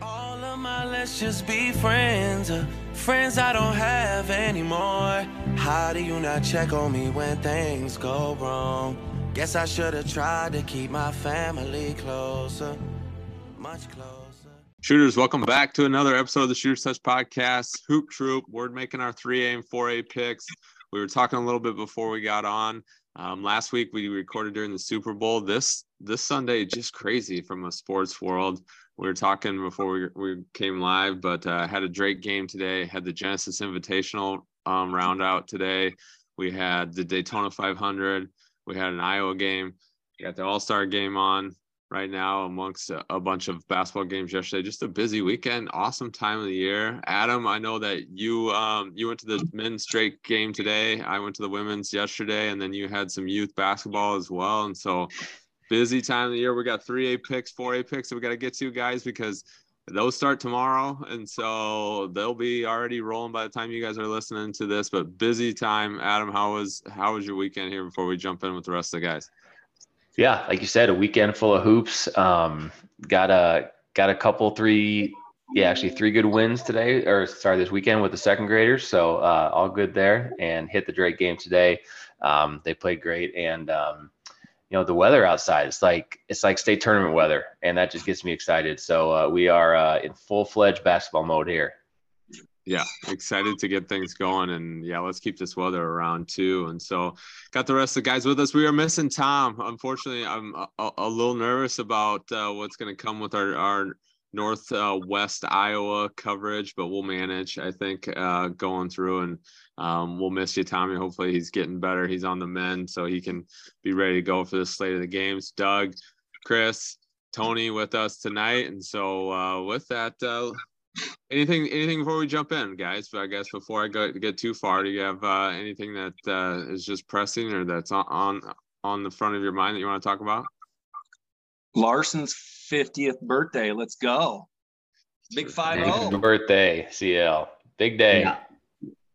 All of my let's just be friends, friends I don't have anymore. How do you not check on me when things go wrong? Guess I should have tried to keep my family closer, much closer. Shooters, welcome back to another episode of the Shooters Touch Podcast. Hoop Troop, we're making our 3A and 4A picks. We were talking a little bit before we got on. Last week we recorded during the Super Bowl. This Sunday, just crazy from a sports world. We were talking before we came live, but had a Drake game today, had the Genesis Invitational round out today. We had the Daytona 500. We had an Iowa game. We got the All-Star game on right now amongst a bunch of basketball games yesterday. Just a busy weekend. Awesome time of the year. Adam, I know that you went to the men's Drake game today. I went to the women's yesterday, and then you had some youth basketball as well. And so busy time of the year. We got 3A picks, 4A picks that we got to get to, guys, because those start tomorrow. And so they'll be already rolling by the time you guys are listening to this. But busy time. Adam, how was your weekend here before we jump in with the rest of the guys? Yeah, like you said, a weekend full of hoops. Got a couple three good wins today, this weekend with the second graders. So all good there, and hit the Drake game today. They played great, and you know, the weather outside, it's like state tournament weather, and that just gets me excited. So we are in full-fledged basketball mode here. Yeah, excited to get things going, and yeah, let's keep this weather around too. And so got the rest of the guys with us. We are missing Tom. Unfortunately, I'm a little nervous about what's going to come with our Northwest Iowa coverage, but we'll manage, I think, going through, and we'll miss you, Tommy. Hopefully he's getting better. He's on the mend, so he can be ready to go for the slate of the games. Doug, Chris, Tony with us tonight. And so with that, anything before we jump in, guys? But I guess before I get too far, do you have anything that is just pressing or that's on the front of your mind that you want to talk about? Larson's 50th birthday. Let's go. Big 50 birthday, CL. Big day. Yeah.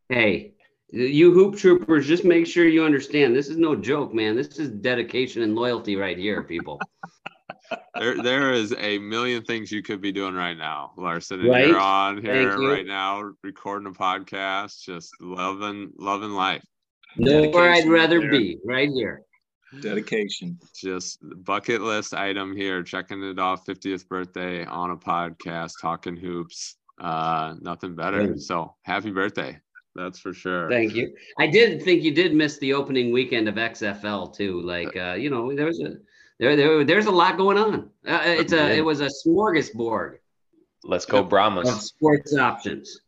Hey, you hoop troopers, just make sure you understand this is no joke, man. This is dedication and loyalty right here, people. There is a million things you could be doing right now, Larson. And right? You're on here right now recording a podcast, just loving life. Nowhere I'd rather be, right here. Dedication. Just bucket list item here, checking it off. 50th birthday on a podcast, talking hoops. Nothing better. So happy birthday. That's for sure. Thank you. I did think you did miss the opening weekend of XFL too. Like, you know, there's a lot going on. It was a smorgasbord. Let's go Brahmas. Sports options.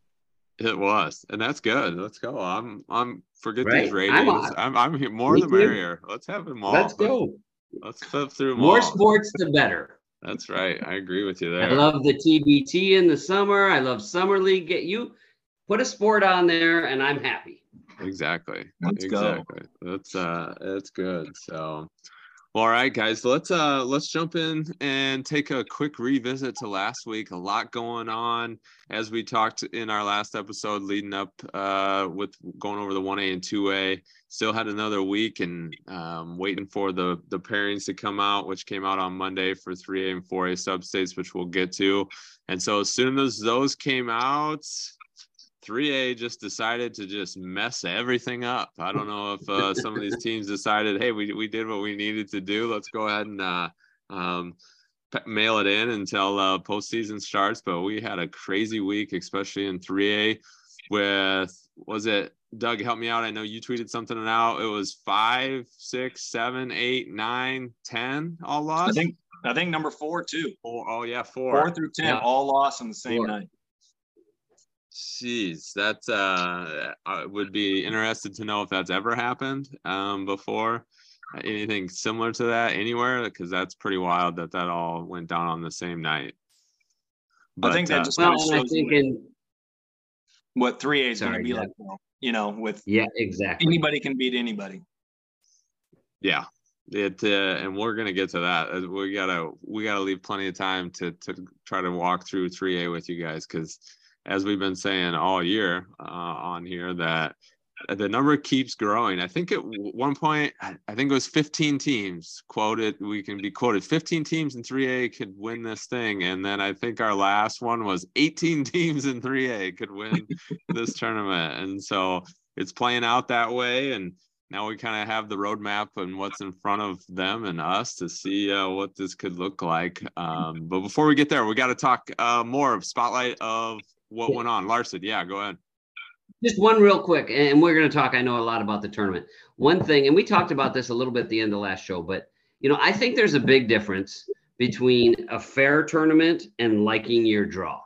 It was, and that's good. Let's go. I'm forget right? These ratings. I'm more the merrier. Let's have them all. Let's go. Let's flip through them. More sports, the better. That's right. I agree with you there. I love the TBT in the summer. I love summer league. Get you put a sport on there, and I'm happy. Exactly. Let's go. That's good. So. All right, guys, let's jump in and take a quick revisit to last week. A lot going on as we talked in our last episode leading up with going over the 1A and 2A. Still had another week and waiting for the pairings to come out, which came out on Monday for 3A and 4A substates, which we'll get to. And so as soon as those came out, 3A just decided to just mess everything up. I don't know if some of these teams decided, hey, we did what we needed to do. Let's go ahead and mail it in until postseason starts. But we had a crazy week, especially in 3A with, was it, Doug, help me out. I know you tweeted something out. It was 5, 6, 7, 8, 9, 10 all lost. I think number 4 too. 4. 4 through 10 all lost on the same night. Jeez, that I would be interested to know if that's ever happened before. Anything similar to that anywhere? Because that's pretty wild that all went down on the same night. But, I think that just what 3A is going to be like, you know, with exactly anybody can beat anybody. Yeah. And we're gonna get to that. We gotta leave plenty of time to try to walk through 3A with you guys because. As we've been saying all year on here, that the number keeps growing. I think at one point, I think it was 15 teams quoted. We can be quoted 15 teams in 3A could win this thing. And then I think our last one was 18 teams in 3A could win this tournament. And so it's playing out that way. And now we kind of have the roadmap and what's in front of them and us to see what this could look like. But before we get there, we got to talk more of spotlight of what went on. Larson, yeah, go ahead. Just one real quick, and we're going to talk, I know, a lot about the tournament. One thing, and we talked about this a little bit at the end of the last show, but, you know, I think there's a big difference between a fair tournament and liking your draw.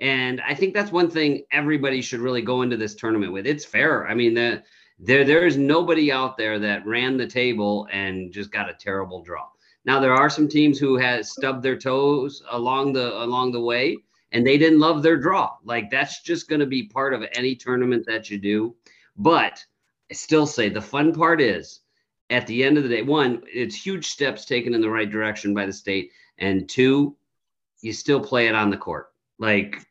And I think that's one thing everybody should really go into this tournament with. It's fair. I mean, there is nobody out there that ran the table and just got a terrible draw. Now, there are some teams who have stubbed their toes along the way, and they didn't love their draw. Like, that's just going to be part of any tournament that you do. But I still say the fun part is, at the end of the day, one, it's huge steps taken in the right direction by the state. And two, you still play it on the court. Like,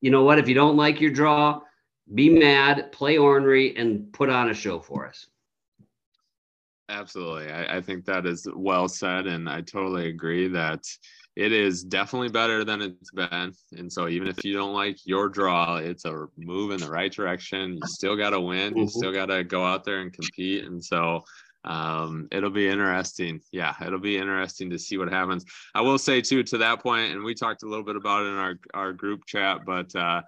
you know what? If you don't like your draw, be mad, play ornery, and put on a show for us. Absolutely. I think that is well said. And I totally agree that it is definitely better than it's been. And so even if you don't like your draw, it's a move in the right direction. You still got to win. You still got to go out there and compete. And so it'll be interesting. Yeah, it'll be interesting to see what happens. I will say, too, to that point, and we talked a little bit about it in our group chat, but a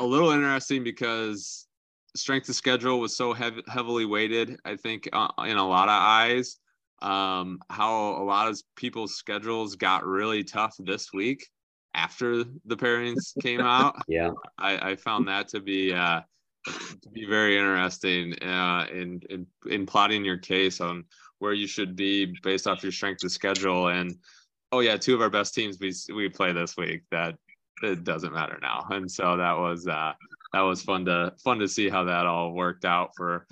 little interesting because strength of schedule was so heavily weighted, I think, in a lot of eyes. How a lot of people's schedules got really tough this week after the pairings came out. Yeah, I found that to be very interesting in plotting your case on where you should be based off your strength of schedule. And oh yeah, two of our best teams we play this week. That it doesn't matter now, and so that was fun to see how that all worked out for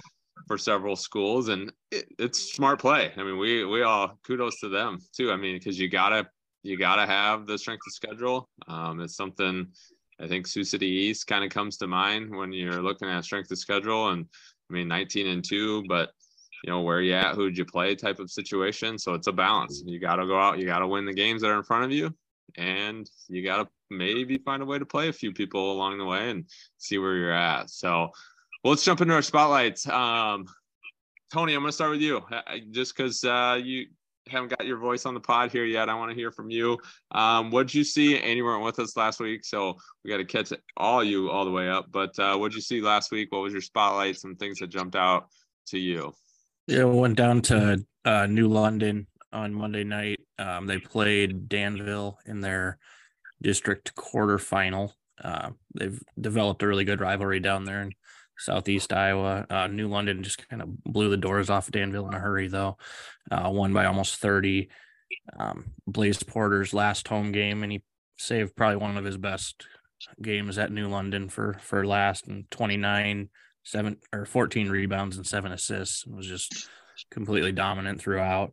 several schools. And it's smart play. I mean, we all kudos to them too. I mean, because you gotta have the strength of schedule. It's something I think Sioux City East kind of comes to mind when you're looking at strength of schedule. And I mean, 19-2, but you know, where you at, who'd you play type of situation. So it's a balance. You got to go out, you got to win the games that are in front of you, and you got to maybe find a way to play a few people along the way and see where you're at. So well, let's jump into our spotlights. Tony, I'm going to start with you just because you haven't got your voice on the pod here yet. I want to hear from you. What'd you see? And you weren't with us last week, so we got to catch all the way up. But what'd you see last week? What was your spotlight? Some things that jumped out to you. Yeah, went down to New London on Monday night. They played Danville in their district quarterfinal. They've developed a really good rivalry down there in Southeast Iowa. New London just kind of blew the doors off Danville in a hurry, though. Won by almost 30. Blaze Porter's last home game, and he saved probably one of his best games at New London for last, and 14 rebounds and 7 assists. It was just completely dominant throughout.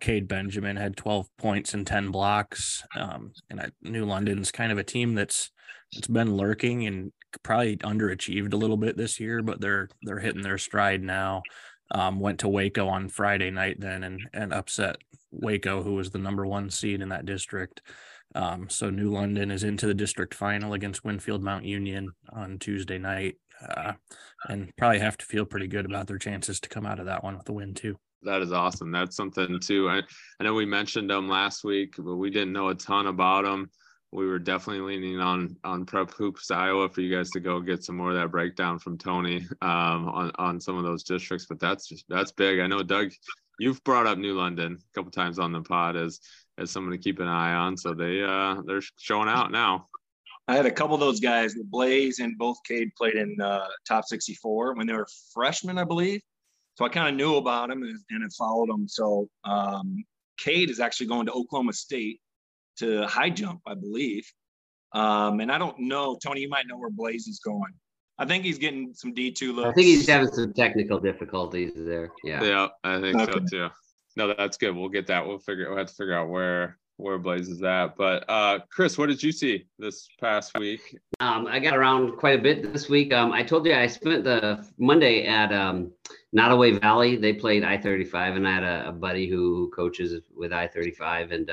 Cade Benjamin had 12 points and 10 blocks. And New London's kind of a team that's been lurking and probably underachieved a little bit this year, but they're hitting their stride now. Went to Waco on Friday night then and upset Waco, who was the number 1 seed in that district. So New London is into the district final against Winfield Mount Union on Tuesday night, and probably have to feel pretty good about their chances to come out of that one with a win too. That is awesome. That's something too. I know we mentioned them last week, but we didn't know a ton about them. We were definitely leaning on Prep Hoops Iowa for you guys to go get some more of that breakdown from Tony on some of those districts, but that's big. I know, Doug, you've brought up New London a couple times on the pod as someone to keep an eye on. So they're showing out now. I had a couple of those guys, the Blaze and both Cade, played in top 64 when they were freshmen, I believe. So I kind of knew about them and I followed them. So Cade is actually going to Oklahoma State to high jump, I believe. And I don't know, Tony, you might know where Blaze is going. I think he's getting some D2 looks. I think he's having some technical difficulties there. Yeah, I think okay. So too. No, that's good. We'll get that. We'll have to figure out where where Blaze is at. But Chris, what did you see this past week? I got around quite a bit this week. I told you I spent the Monday at Nottoway Valley. They played I-35, and I had a buddy who coaches with I-35, and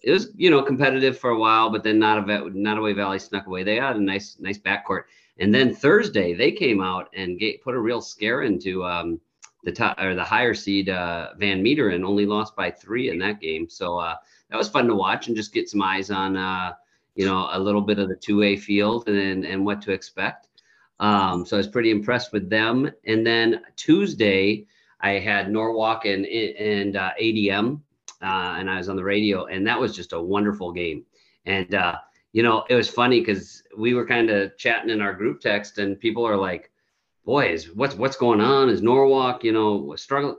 it was, you know, competitive for a while, but then Nottoway Valley snuck away. They had a nice backcourt. And then Thursday they came out and put a real scare into the higher seed Van Meteren, only lost by 3 in that game. So that was fun to watch and just get some eyes on, you know, a little bit of the 2A field and what to expect. So I was pretty impressed with them. And then Tuesday I had Norwalk and ADM, and I was on the radio, and that was just a wonderful game. And, you know, it was funny because we were kind of chatting in our group text, and people are like, boys, what's going on? Is Norwalk, you know, struggling?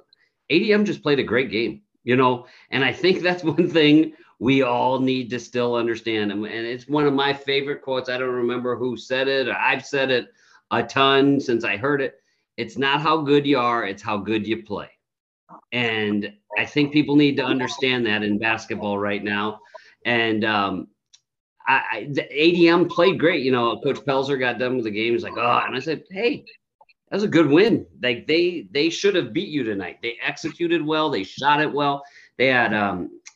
ADM just played a great game, you know, and I think that's one thing we all need to still understand. And it's one of my favorite quotes. I don't remember who said it, or I've said it a ton since I heard it. It's not how good you are, it's how good you play. And I think people need to understand that in basketball right now. And the ADM played great. You know, Coach Pelzer got done with the game. He's like, oh, and I said, hey, that was a good win. Like they should have beat you tonight. They executed well. They shot it well. They had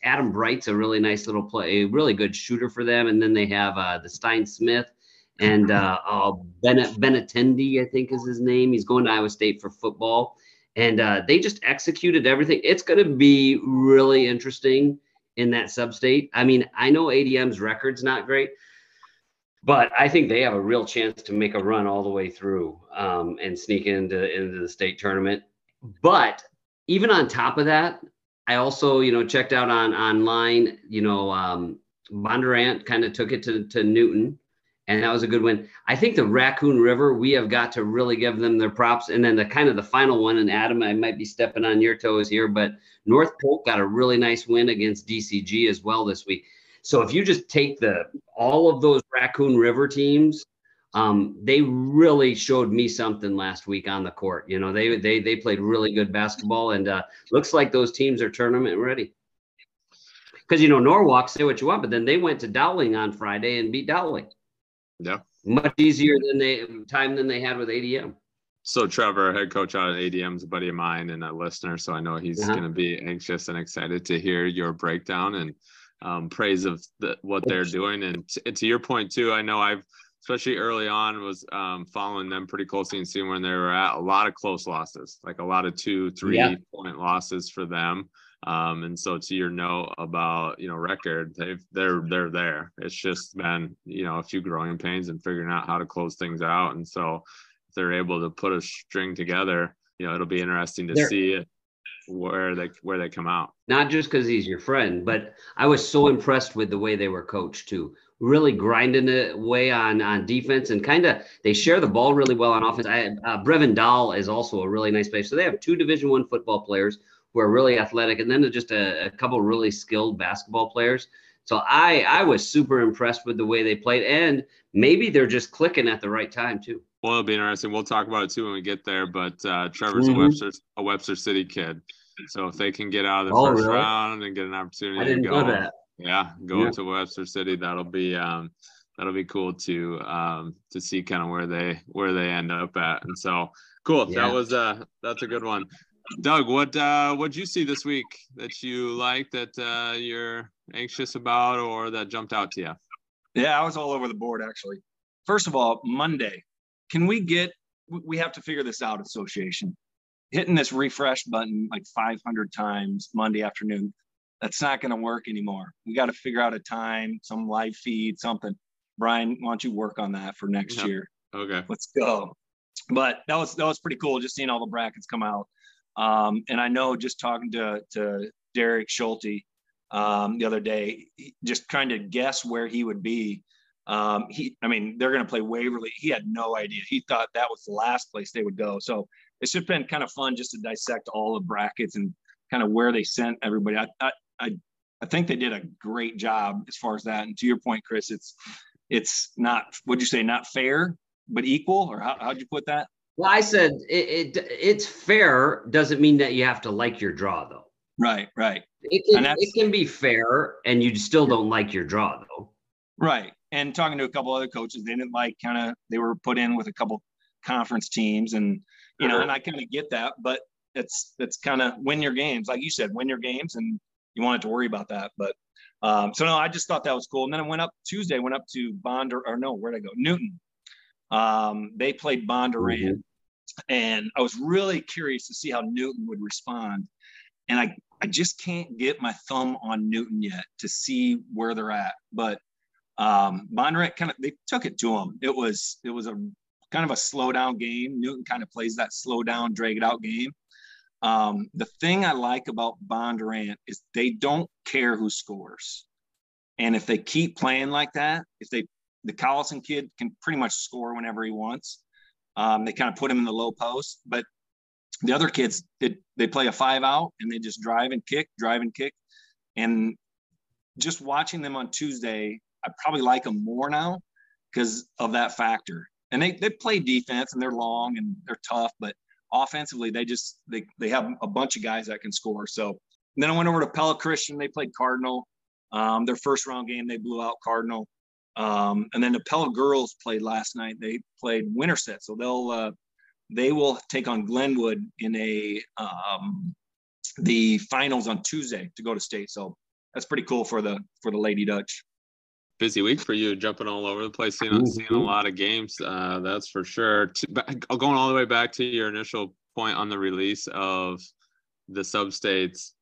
Adam Bright's a really nice little play, a really good shooter for them. And then they have the Stein Smith and Benatendi, I think is his name. He's going to Iowa State for football. And they just executed everything. It's going to be really interesting in that sub-state. I mean, I know ADM's record's not great, but I think they have a real chance to make a run all the way through and sneak into the state tournament. But even on top of that, I also, you know, checked out online, you know, Bondurant kind of took it to Newton, and that was a good win. I think the Raccoon River, we have got to really give them their props. And then the kind of the final one, and Adam, I might be stepping on your toes here, but North Polk got a really nice win against DCG as well this week. So if you just take all of those Raccoon River teams, they really showed me something last week on the court. You know, they played really good basketball, and looks like those teams are tournament ready. Because, you know, Norwalk, say what you want, but then they went to Dowling on Friday and beat Dowling. Yeah, much easier than they had with ADM. So Trevor, head coach out at ADM, is a buddy of mine and a listener, so I know he's going to be anxious and excited to hear your breakdown and praise of what they're doing. And to your point too, I know I've, especially early on, was following them pretty closely and seeing when they were at. A lot of close losses, like a lot of 2-3 point losses for them. And so to your note about, you know, record, they're there. It's just been, you know, a few growing pains and figuring out how to close things out. And so if they're able to put a string together, you know, it'll be interesting to see where they come out. Not just because he's your friend, but I was so impressed with the way they were coached too. Really grinding it away on defense, and kind of they share the ball really well on offense. Brevin Dahl is also a really nice player. So they have 2 Division I football players who are really athletic, and then just a couple really skilled basketball players. So I was super impressed with the way they played, and maybe they're just clicking at the right time too. Well, it'll be interesting. We'll talk about it too when we get there. But Trevor's a Webster City kid, so if they can get out of the first round and get an opportunity to go, that. Yeah, go to Webster City. That'll be cool to see kind of where they end up at. And so cool. Yeah. That's a good one. Doug, what'd you see this week that you liked, that you're anxious about, or that jumped out to you? Yeah, I was all over the board, actually. First of all, Monday, we have to figure this out, association. Hitting this refresh button like 500 times Monday afternoon, that's not going to work anymore. We got to figure out a time, some live feed, something. Brian, why don't you work on that for next year? Okay. Let's go. But that was pretty cool, just seeing all the brackets come out. And I know, just talking to Derek Schulte the other day, just trying to guess where he would be. They're going to play Waverly. He had no idea. He thought that was the last place they would go. So it's just been kind of fun just to dissect all the brackets and kind of where they sent everybody. I think they did a great job as far as that. And to your point, Chris, it's not, would you say, not fair, but equal? Or how'd you put that? Well, I said it's fair doesn't mean that you have to like your draw, though. Right, right. It can be fair, and you still don't like your draw, though. Right. And talking to a couple other coaches, they didn't like kind of – they were put in with a couple conference teams, and, you know, and I kind of get that. But it's kind of win your games. Like you said, win your games, and you won't have to worry about that. But so, no, I just thought that was cool. And then I went up Tuesday, went up to Newton. They played Bondurant, and I was really curious to see how Newton would respond. And I just can't get my thumb on Newton yet to see where they're at. But Bondurant they took it to them. It was a kind of a slow down game. Newton kind of plays that slow down, drag it out game. The thing I like about Bondurant is they don't care who scores. And if they keep playing like that, the Collison kid can pretty much score whenever he wants. They kind of put him in the low post, but the other kids, they play a 5-out and they just drive and kick. And just watching them on Tuesday, I probably like them more now because of that factor. And they play defense and they're long and they're tough, but offensively, they have a bunch of guys that can score. So then I went over to Pella Christian. They played Cardinal. Their first round game, they blew out Cardinal. And then the Pella girls played last night. They played Winterset. So they will take on Glenwood in the finals on Tuesday to go to state. So that's pretty cool for the Lady Dutch. Busy week for you, jumping all over the place, seeing a lot of games. That's for sure. Going all the way back to your initial point on the release of the sub-states,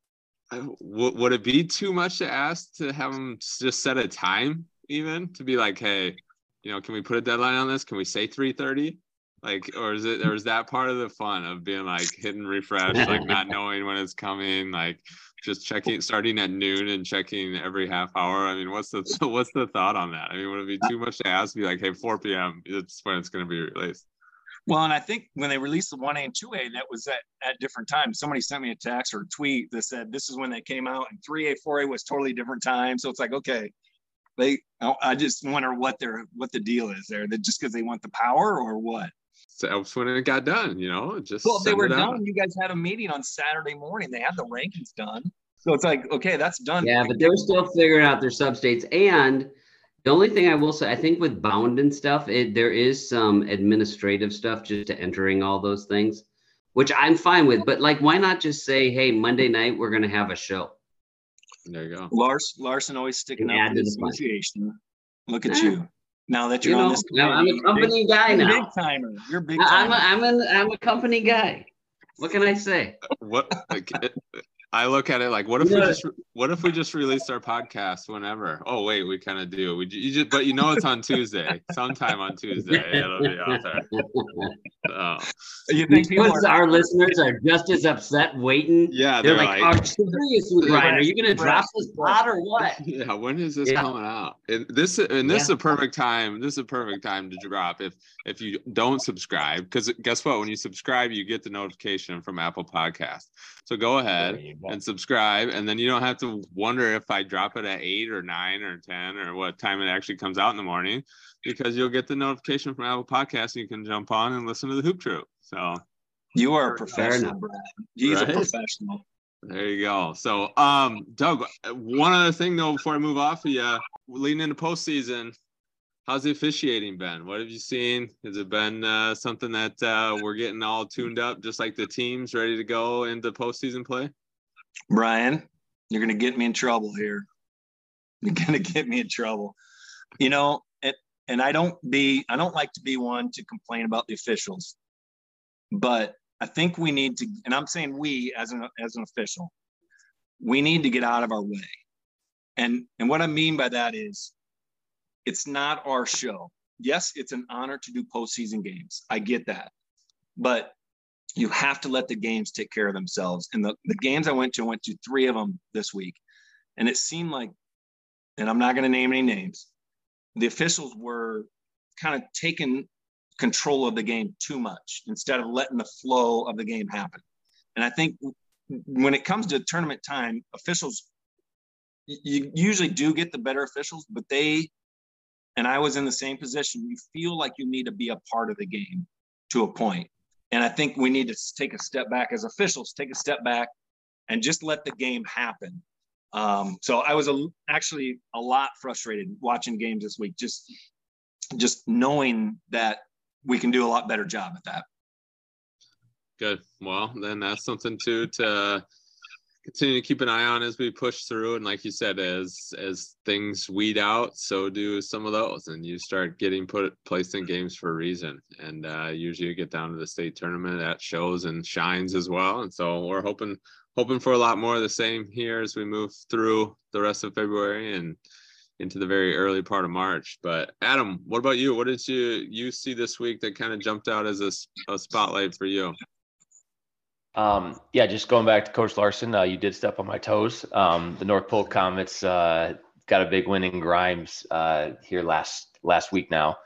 would it be too much to ask to have them just set a time even to be like, hey, you know, can we put a deadline on this? Can we say 3:30? Like, or is that part of the fun of being like hit and refresh, like not knowing when it's coming, like just checking, starting at noon and checking every half hour? I mean, what's the thought on that? I mean, would it be too much to ask? Be like, hey, 4 p.m. It's when it's going to be released. Well, and I think when they released the 1A and 2A, that was at different times. Somebody sent me a text or a tweet that said this is when they came out, and 3A, 4A was totally different time. So it's like, okay. I just wonder what the deal is there. That just because they want the power or what? So when it got done, you know, just well, if they were done. You guys had a meeting on Saturday morning. They had the rankings done, so it's like, okay, that's done. Yeah, but they're still figuring out their substates. And the only thing I will say, I think with Bound and stuff, there is some administrative stuff just to entering all those things, which I'm fine with. But like, why not just say, hey, Monday night we're gonna have a show? There you go. Larson always sticking out to the association. Look at you. Now that you're on this committee, I'm a company guy now. Big timer. You're big timer. I'm a company guy. What can I say? I look at it like, what if we just released our podcast whenever? Oh wait, we kind of do. But you know it's on Tuesday, sometime on Tuesday. It'll be out there. Oh. You think our listeners are just as upset waiting? Yeah, they're like, oh, seriously, Ryan, are you going to drop this pod or what? Yeah, when is this coming out? And this is a perfect time. This is a perfect time to drop if you don't subscribe, because guess what? When you subscribe, you get the notification from Apple Podcasts. So go ahead and subscribe, and then you don't have to wonder if I drop it at 8 or 9 or 10 or what time it actually comes out in the morning, because you'll get the notification from Apple Podcasts and you can jump on and listen to the Hoop Troop. So you are a professional, Brad. He's a professional. There you go. So Doug, one other thing though before I move off of you, leading into postseason, how's the officiating been? What have you seen? Has it been something that we're getting all tuned up, just like the teams ready to go into postseason play? Brian, you're going to get me in trouble here. You're going to get me in trouble. You know, and I don't like to be one to complain about the officials, but I think we need to, and I'm saying we as an official, we need to get out of our way. And what I mean by that is it's not our show. Yes, it's an honor to do postseason games. I get that. But you have to let the games take care of themselves. And the games I went to 3 of them this week. And it seemed like, and I'm not going to name any names, the officials were kind of taking control of the game too much instead of letting the flow of the game happen. And I think when it comes to tournament time, officials, you usually do get the better officials, but and I was in the same position, you feel like you need to be a part of the game to a point. And I think we need to take a step back as officials, and just let the game happen. So I was actually a lot frustrated watching games this week, just knowing that we can do a lot better job at that. Good. Well, then that's something too to continue to keep an eye on as we push through. And like you said, as things weed out, so do some of those, and you start getting placed in games for a reason. And usually you get down to the state tournament, that shows and shines as well. And so we're hoping for a lot more of the same here as we move through the rest of February and into the very early part of March. But Adam, what about you? What did you see this week that kind of jumped out as a spotlight for you? Yeah, just going back to Coach Larson, you did step on my toes. The North Polk Comets got a big win in Grimes here last week now.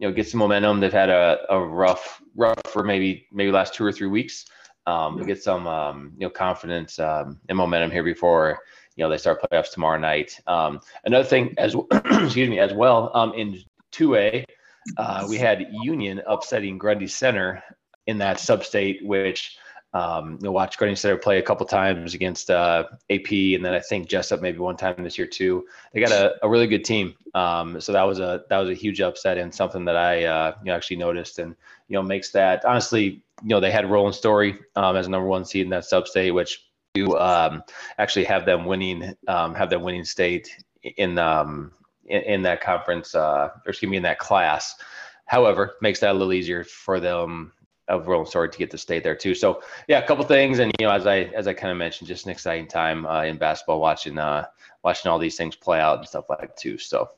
Get some momentum. They've had a rough for maybe last 2 or 3 weeks. Get some confidence and momentum here before they start playoffs tomorrow night. Another thing as excuse me, as well, in 2A, we had Union upsetting Grundy Center in that sub-state, which watched Grundy Center play a couple times against AP, and then I think Jessup maybe one time this year too. They got a really good team, so that was a huge upset and something that I actually noticed, and makes that honestly they had Rolling Story as a number 1 seed in that sub-state, which actually have them winning state in that conference, in that class. However, makes that a little easier for them of Rolling Story to get the state there too. So yeah, a couple things. And, as I kind of mentioned, just an exciting time in basketball, watching all these things play out and stuff like that too. So.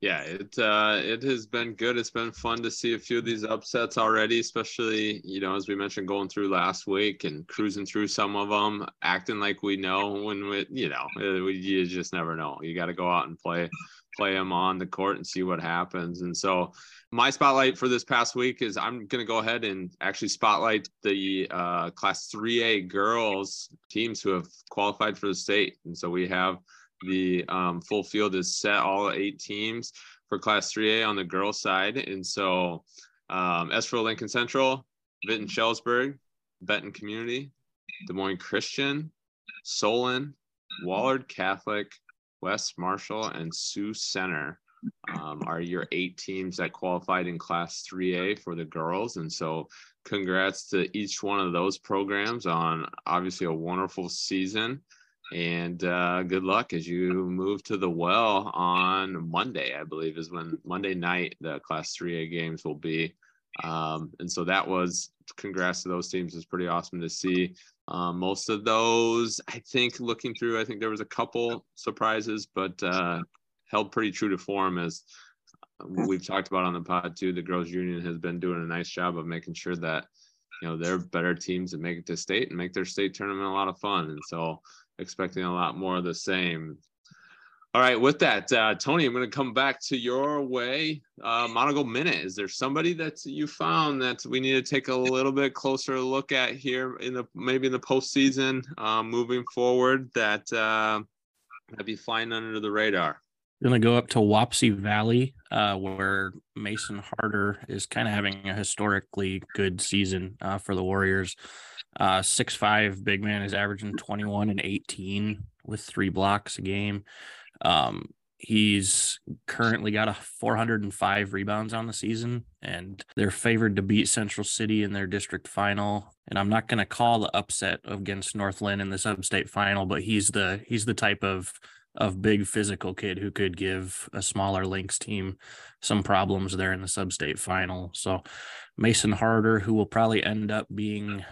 Yeah, it has been good. It's been fun to see a few of these upsets already, especially, as we mentioned, going through last week and cruising through some of them, acting like we know when we, you just never know. You got to go out and play them on the court and see what happens. And so my spotlight for this past week is I'm going to go ahead and actually spotlight the Class 3A girls teams who have qualified for the state. And so we have the full field is set, all 8 teams for Class 3A on the girls' side. And so as for Lincoln Central, Vinton Shellsburg, Benton Community, Des Moines Christian, Solon, Wahlert Catholic, West Marshall, and Sioux Center are your 8 teams that qualified in Class 3A for the girls. And so congrats to each one of those programs on obviously a wonderful season. And good luck as you move to the well on Monday, I believe, is when Monday night the Class 3A games will be. And so that was congrats to those teams. It's pretty awesome to see. Most of those, I think there was a couple surprises, but held pretty true to form, as we've talked about on the pod too. The Girls Union has been doing a nice job of making sure that, they're better teams that make it to state and make their state tournament a lot of fun. And so expecting a lot more of the same. All right, with that, Tony, I'm going to come back to your way. Monago Minute. Is there somebody that you found that we need to take a little bit closer look at here in the postseason moving forward that might be flying under the radar? We're going to go up to Wapsie Valley, where Mason Harder is kind of having a historically good season for the Warriors. 6'5" big man is averaging 21 and 18 with 3 blocks a game. He's currently got 405 rebounds on the season, and they're favored to beat Central City in their district final. And I'm not going to call the upset against Northland in the sub-state final, but he's the type of big physical kid who could give a smaller Lynx team some problems there in the sub-state final. So Mason Harder, who will probably end up being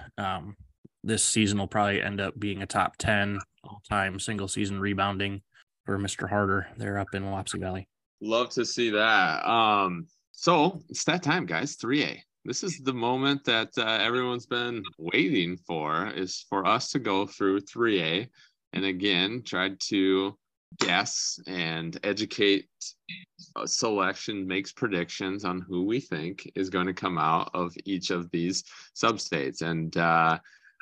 this season will probably end up being a top 10 all-time single season rebounding for Mr. Harder there up in Wapsie Valley. Love to see that. So it's that time, guys, 3A. This is the moment that everyone's been waiting for, is for us to go through 3A and again tried to guess and educate selection, makes predictions on who we think is going to come out of each of these substates. And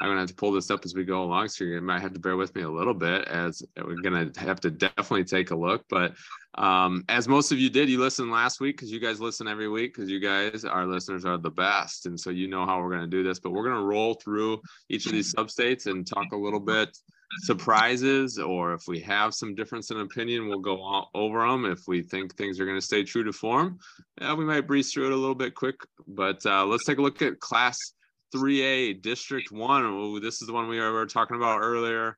I'm gonna have to pull this up as we go along, so you might have to bear with me a little bit, as we're gonna have to definitely take a look. But as most of you did, you listened last week, because you guys listen every week, because you guys, our listeners, are the best, and so you know how we're gonna do this. But we're gonna roll through each of these substates and talk a little bit surprises, or if we have some difference in opinion, we'll go over them. If we think things are going to stay true to form, we might breeze through it a little bit quick. But let's take a look at Class 3A, District 1. Ooh, this is the one we were talking about earlier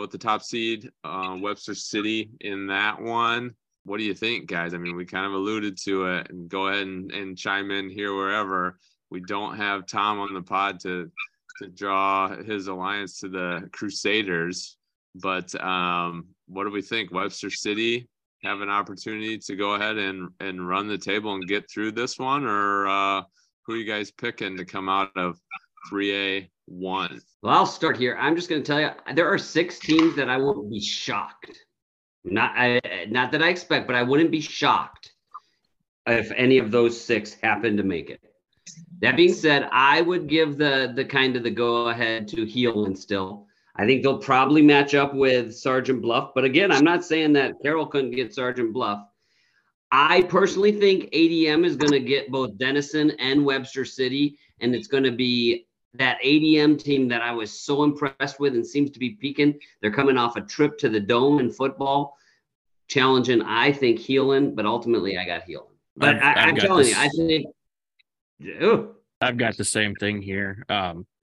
with the top seed, Webster City, in that one. What do you think, guys? I mean, we kind of alluded to it, and go ahead and chime in here wherever. We don't have Tom on the pod to draw his alliance to the Crusaders, but what do we think? Webster City have an opportunity to go ahead and run the table and get through this one, or who are you guys picking to come out of 3A1? Well, I'll start here. I'm just going to tell you, there are 6 teams that I won't be shocked. Not that I expect, but I wouldn't be shocked if any of those 6 happen to make it. That being said, I would give the kind of the go-ahead to Heelan still. I think they'll probably match up with Sergeant Bluff. But again, I'm not saying that Carroll couldn't get Sergeant Bluff. I personally think ADM is going to get both Denison and Webster City, and it's going to be that ADM team that I was so impressed with and seems to be peaking. They're coming off a trip to the Dome in football, challenging, I think, Heelan, but ultimately I got Heelan. But I'm telling you, I think... Ew. I've got the same thing here.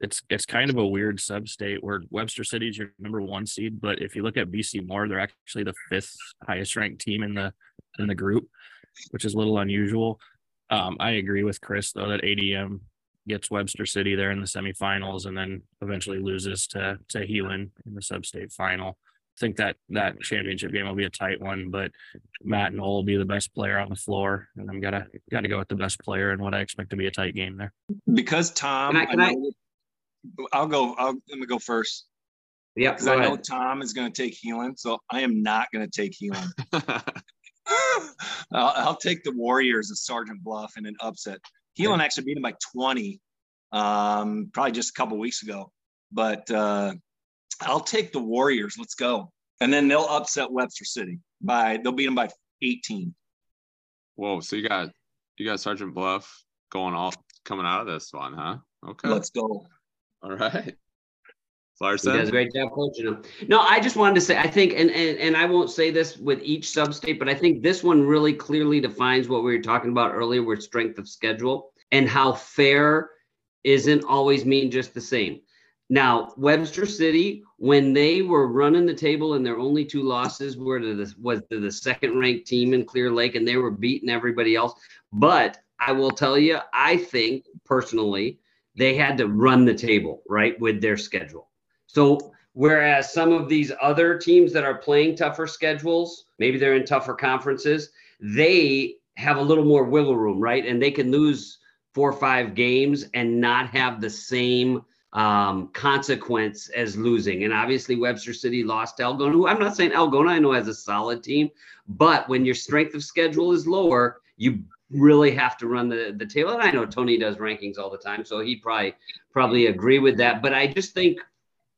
It's kind of a weird substate where Webster City is your number 1 seed, but if you look at BC Moore, they're actually the 5th highest ranked team in the group, which is a little unusual. I agree with Chris though that ADM gets Webster City there in the semifinals and then eventually loses to Heelan in the substate final. I think that championship game will be a tight one, but Matt Knoll will be the best player on the floor, and I'm gotta go with the best player in what I expect to be a tight game there. Because Tom, let me go first. Yeah, because I know Tom is going to take Heelan, so I am not going to take Heelan. I'll take the Warriors of Sergeant Bluff in an upset. Heelan actually beat him by 20, probably just a couple weeks ago, but. I'll take the Warriors. Let's go. And then they'll upset Webster City they'll beat them by 18. Whoa. So you got Sergeant Bluff coming out of this one, huh? Okay. Let's go. All right. Larson. He does a great job coaching them. No, I just wanted to say, I think, and I won't say this with each substate, but I think this one really clearly defines what we were talking about earlier with strength of schedule and how fair isn't always mean just the same. Now, Webster City, when they were running the table and their only 2 losses were to the second-ranked team in Clear Lake, and they were beating everybody else. But I will tell you, I think, personally, they had to run the table, right, with their schedule. So whereas some of these other teams that are playing tougher schedules, maybe they're in tougher conferences, they have a little more wiggle room, right, and they can lose 4 or 5 games and not have the same – consequence as losing. And obviously Webster City lost to Algona, who I'm not saying Algona, I know, has a solid team, but when your strength of schedule is lower, you really have to run the table. And I know Tony does rankings all the time, so he probably agree with that. But I just think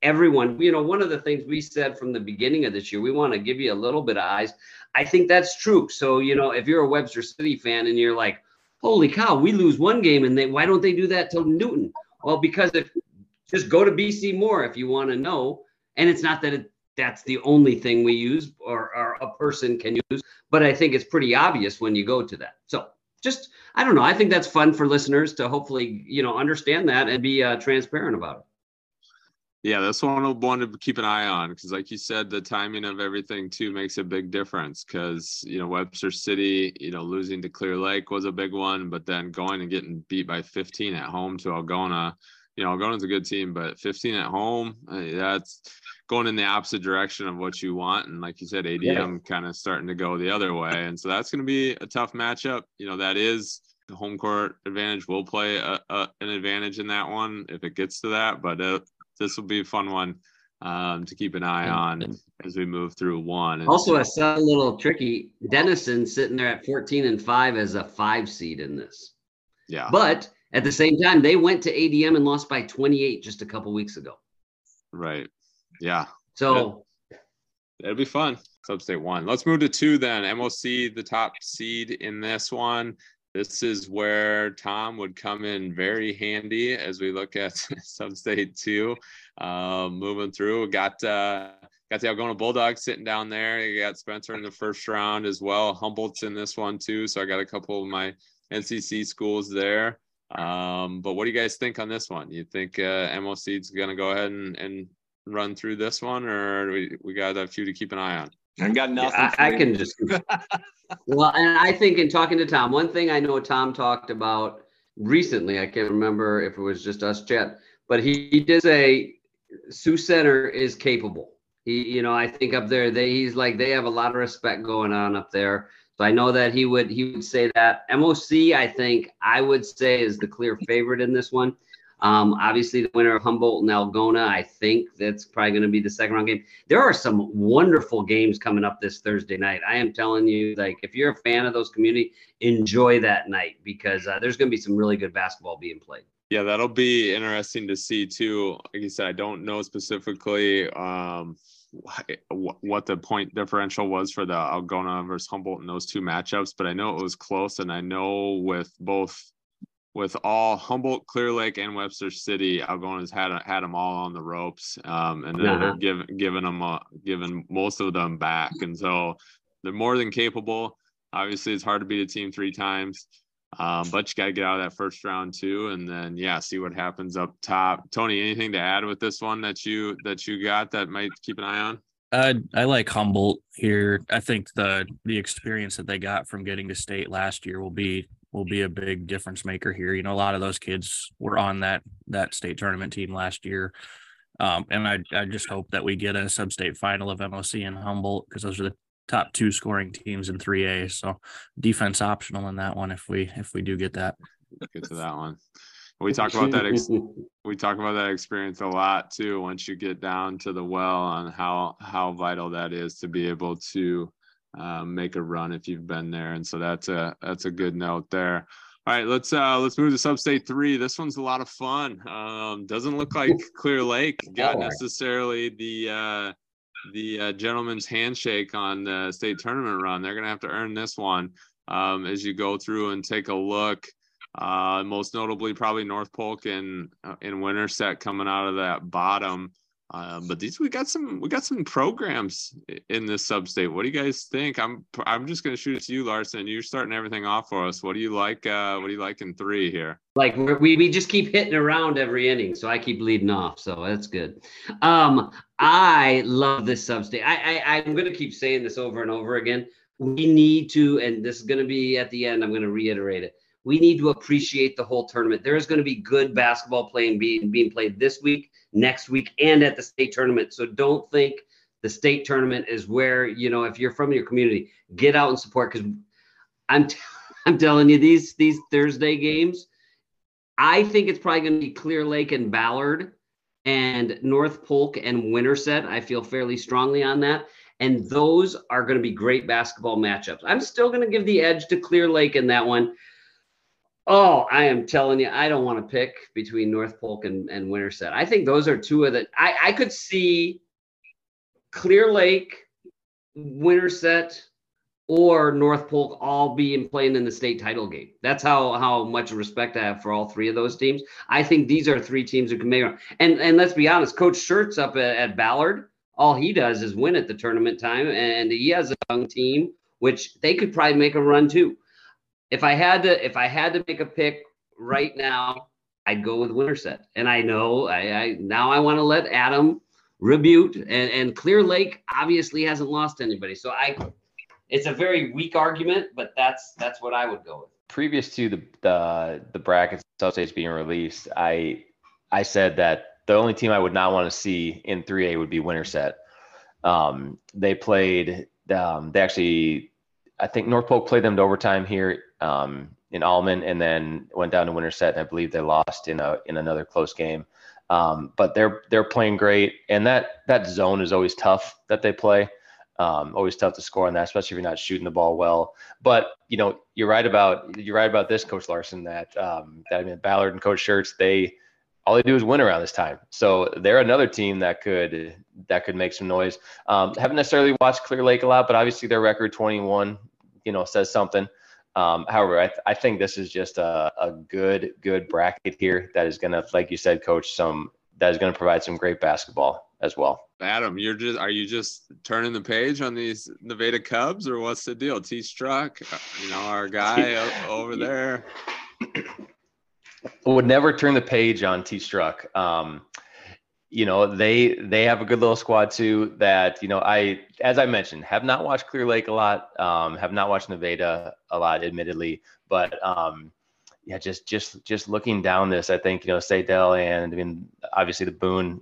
everyone, you know, one of the things we said from the beginning of this year, we want to give you a little bit of eyes. I think that's true. So, you know, if you're a Webster City fan and you're like, holy cow, we lose one game and why don't they do that till Newton? Well, because just go to BC Moore if you want to know. And it's not that that's the only thing we use or a person can use, but I think it's pretty obvious when you go to that. So just, I don't know. I think that's fun for listeners to hopefully, you know, understand that and be transparent about it. Yeah, that's one to keep an eye on because, like you said, the timing of everything, too, makes a big difference because, you know, Webster City, you know, losing to Clear Lake was a big one, but then going and getting beat by 15 at home to Algona. You know, Algona's a good team, but 15 at home, that's going in the opposite direction of what you want. And like you said, ADM kind of starting to go the other way. And so that's going to be a tough matchup. You know, that is the home court advantage. We'll play an advantage in that one if it gets to that. But this will be a fun one to keep an eye on as we move through one. And also, a little tricky. Denison sitting there at 14-5 as a 5 seed in this. Yeah. But – At the same time, they went to ADM and lost by 28 just a couple weeks ago. Right. Yeah. So that'd be fun. Substate one. Let's move to two then. MOC, the top seed in this one. This is where Tom would come in very handy as we look at Substate two. Moving through, we got the Algona Bulldogs sitting down there. You got Spencer in the first round as well. Humboldt's in this one too. So I got a couple of my NCC schools there. But what do you guys think on this one? You think MOC's going to go ahead and run through this one, or we got a few to keep an eye on? I got nothing. Yeah, I can just well, and I think in talking to Tom, one thing I know Tom talked about recently, I can't remember if it was just us chat, but he did say Sioux Center is capable. I think up there they have a lot of respect going on up there. So I know that he would say that. MOC, I think I would say, is the clear favorite in this one. Obviously, the winner of Humboldt and Algona, I think that's probably going to be the second round game. There are some wonderful games coming up this Thursday night. I am telling you, like, if you're a fan of those community, enjoy that night because there's going to be some really good basketball being played. Yeah, that'll be interesting to see, too. Like you said, I don't know specifically what the point differential was for the Algona versus Humboldt in those two matchups, but I know it was close, and I know with all Humboldt, Clear Lake, and Webster City, Algona's had them all on the ropes, and then they're giving most of them back, and so they're more than capable. Obviously, it's hard to beat a team three times. But you got to get out of that first round too, and then see what happens up top. Tony, anything to add with this one that you got that might keep an eye on? I like Humboldt here. I think the experience that they got from getting to state last year will be a big difference maker here. A lot of those kids were on that state tournament team last year, and I just hope that we get a sub-state final of MOC and Humboldt because those are the top two scoring teams in 3A. So defense optional in that one if we do get that. Get to that one. We talk about that experience a lot too once you get down to the well on how vital that is to be able to make a run if you've been there. And so that's a good note there. All right, let's move to Substate 3. This one's a lot of fun. Doesn't look like Clear Lake got necessarily the gentleman's handshake on the state tournament run. They're going to have to earn this one as you go through and take a look. Most notably, probably North Polk and Winterset coming out of that bottom. But we got some programs in this sub-state. What do you guys think? I'm just going to shoot it to you, Larson. You're starting everything off for us. What do you like? What do you like in three here? Like we just keep hitting around every inning, so I keep leading off. So that's good. I love this sub-state. I'm going to keep saying this over and over again. We need to, and this is going to be at the end. I'm going to reiterate it. We need to appreciate the whole tournament. There is going to be good basketball being played this week, next week, and at the state tournament. So don't think the state tournament is where, if you're from your community, get out and support. Because I'm telling you, these Thursday games, I think it's probably going to be Clear Lake and Ballard and North Polk and Winterset. I feel fairly strongly on that. And those are going to be great basketball matchups. I'm still going to give the edge to Clear Lake in that one. Oh, I am telling you, I don't want to pick between North Polk and Winterset. I think those are two of the – I could see Clear Lake, Winterset, or North Polk all being playing in the state title game. That's how much respect I have for all three of those teams. I think these are three teams who can make it. And let's be honest, Coach Schertz up at Ballard, all he does is win at the tournament time, and he has a young team, which they could probably make a run too. If I had to make a pick right now, I'd go with Winterset. And I know I want to let Adam rebut and Clear Lake obviously hasn't lost anybody. So it's a very weak argument, but that's what I would go with. Previous to the brackets substates being released, I said that the only team I would not want to see in 3A would be Winterset. I think North Polk played them to overtime here in Allman, and then went down to Winterset, and I believe they lost in another close game. But they're playing great, and that zone is always tough that they play. Always tough to score on that, especially if you're not shooting the ball well. But you know, you're right about this, Coach Larson. That Ballard and Coach Schertz, all they do is win around this time. So they're another team that could make some noise. Haven't necessarily watched Clear Lake a lot, but obviously their record 21, says something. However, I think this is just a good bracket here that is gonna, like you said, Coach, that is gonna provide some great basketball as well. Adam, are you just turning the page on these Nevada Cubs, or what's the deal? T Struck, our guy over there. Would never turn the page on T Struck. They have a good little squad too. That as I mentioned, have not watched Clear Lake a lot. Have not watched Nevada a lot, admittedly. But just looking down this, I think Sadell and obviously the Boone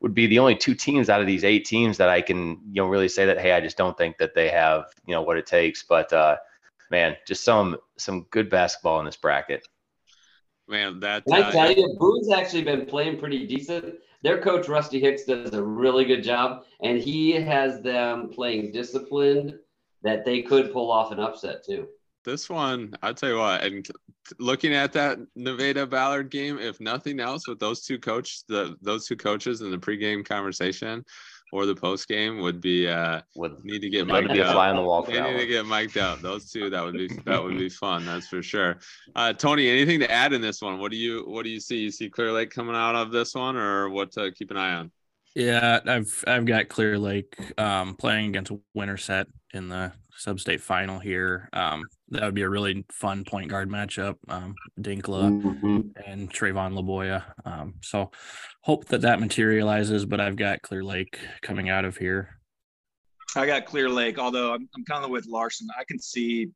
would be the only two teams out of these 8 teams that I can really say that, hey, I just don't think that they have what it takes. But man, just some good basketball in this bracket. Man, I tell you, Boone's actually been playing pretty decent. Their coach, Rusty Hicks, does a really good job, and he has them playing disciplined that they could pull off an upset too. This one, I'll tell you what, and looking at that Nevada-Ballard game, if nothing else, with those two coaches in the pregame conversation or the postgame would be need to get mic'd up. Fly on the wall. They need to get mic'd up. Those two, that would be fun. That's for sure. Tony, anything to add in this one? What do you see? You see Clear Lake coming out of this one, or what to keep an eye on? Yeah, I've got Clear Lake playing against Winterset in the sub-state final here. That would be a really fun point guard matchup, Dinkla and Trayvon Laboya. So hope that materializes, but I've got Clear Lake coming out of here. I got Clear Lake, although I'm kind of with Larson. I can see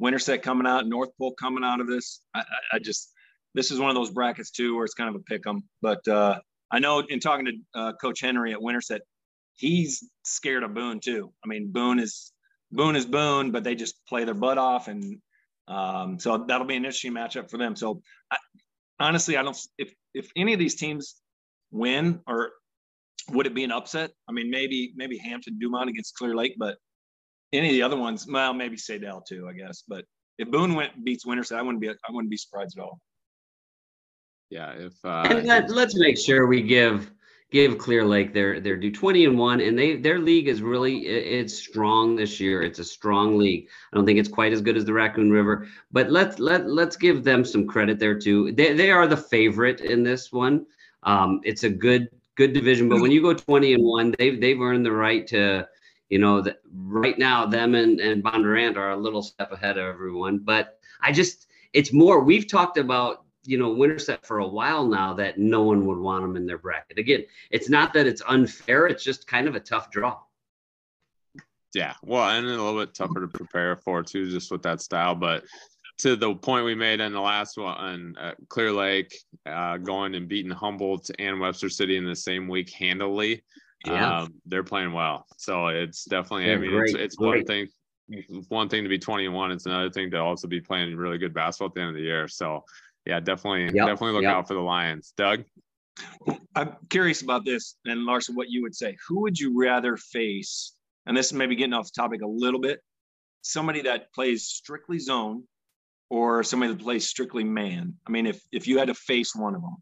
Winterset coming out, North Polk coming out of this. I this is one of those brackets too where it's kind of a pick 'em, but I know in talking to Coach Henry at Winterset, he's scared of Boone too. Boone is Boone, but they just play their butt off, and so that'll be an interesting matchup for them. So, honestly, I don't. If any of these teams win, or would it be an upset? Maybe Hampton Dumont against Clear Lake, but any of the other ones, well, maybe Sadell too, I guess. But if Boone beats Winterset, I wouldn't be surprised at all. Yeah, let's make sure we give Clear Lake their due. 20-1, and their league is really, it's strong this year. It's a strong league. I don't think it's quite as good as the Raccoon River, but let's give them some credit there too. They are the favorite in this one. It's a good division, but when you go 20-1, they've earned the right to, right now them and Bondurant are a little step ahead of everyone. But it's more, we've talked about Winterset for a while now that no one would want them in their bracket. Again, it's not that it's unfair. It's just kind of a tough draw. Yeah. Well, and a little bit tougher to prepare for too, just with that style. But to the point we made in the last one, Clear Lake going and beating Humboldt and Webster City in the same week handily. Yeah. They're playing well. So it's definitely, it's thing. One thing to be 21. It's another thing to also be playing really good basketball at the end of the year. So yeah, definitely look out for the Lions. Doug? I'm curious about this, and Larson, what you would say. Who would you rather face, and this may be getting off topic a little bit, somebody that plays strictly zone or somebody that plays strictly man? If you had to face one of them.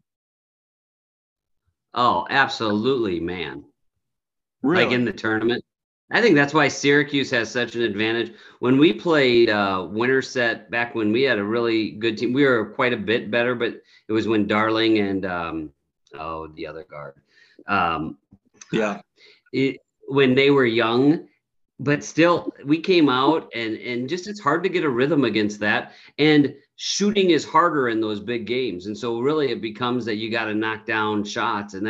Oh, absolutely man. Really? Like in the tournament? I think that's why Syracuse has such an advantage. When we played Winterset back when we had a really good team, we were quite a bit better, but it was when Darling and the other guard. When they were young, but still we came out and just it's hard to get a rhythm against that. And shooting is harder in those big games. And so really it becomes that you got to knock down shots, and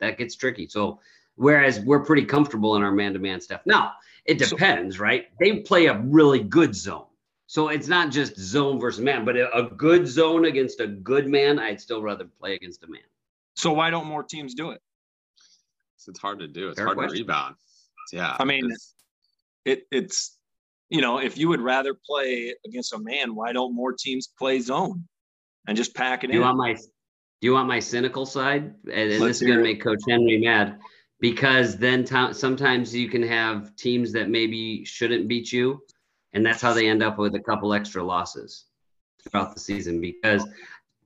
that gets tricky. So whereas we're pretty comfortable in our man-to-man stuff. Now, it depends, right? They play a really good zone. So it's not just zone versus man, but a good zone against a good man, I'd still rather play against a man. So why don't more teams do it? It's hard to do. It's hard to rebound. Yeah. It's if you would rather play against a man, why don't more teams play zone and just pack it in? Do you want my cynical side? And this is going to make Coach Henry mad. because then sometimes you can have teams that maybe shouldn't beat you, and that's how they end up with a couple extra losses throughout the season. Because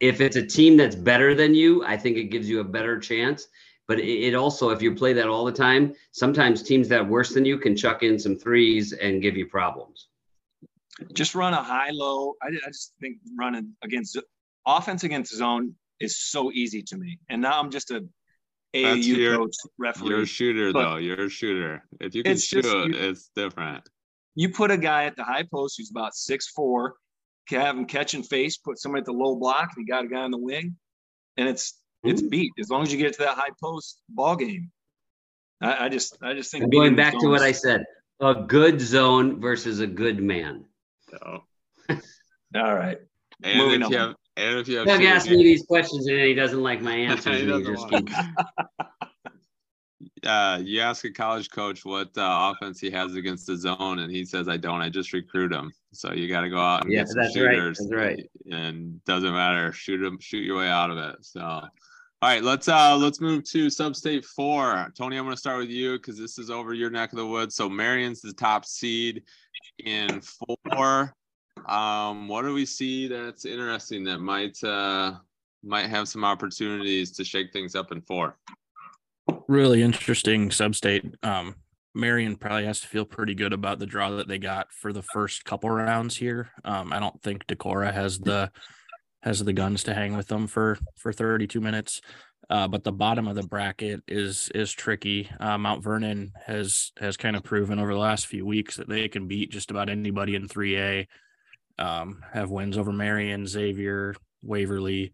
if it's a team that's better than you, I think it gives you a better chance. But it also, if you play that all the time, sometimes teams that are worse than you can chuck in some threes and give you problems. Just run a high-low. I just think running against offense against zone is so easy to me. And now I'm just a AAU coach, referee. You're a shooter, though. You're a shooter. If you can shoot, it's different. You put a guy at the high post who's about 6'4", have him catch and face, put somebody at the low block, and you got a guy on the wing, and it's beat. As long as you get to that high post, ball game. I just think going back to what I said, a good zone versus a good man. So. All right. And if you have Doug asked me these questions and he doesn't like my answers. You ask a college coach what offense he has against the zone, and he says, "I don't. I just recruit him." So you got to go out and get some shooters. Right. That's right. And doesn't matter. Shoot your way out of it. So, all right, let's move to Substate 4. Tony, I'm going to start with you because this is over your neck of the woods. So Marion's the top seed in 4. What do we see that's interesting that might have some opportunities to shake things up in 4? Really interesting substate. Marion probably has to feel pretty good about the draw that they got for the first couple rounds here. I don't think Decorah has the guns to hang with them for 32 minutes. But the bottom of the bracket is tricky. Mount Vernon has kind of proven over the last few weeks that they can beat just about anybody in 3A. Have wins over Marion, Xavier, Waverly.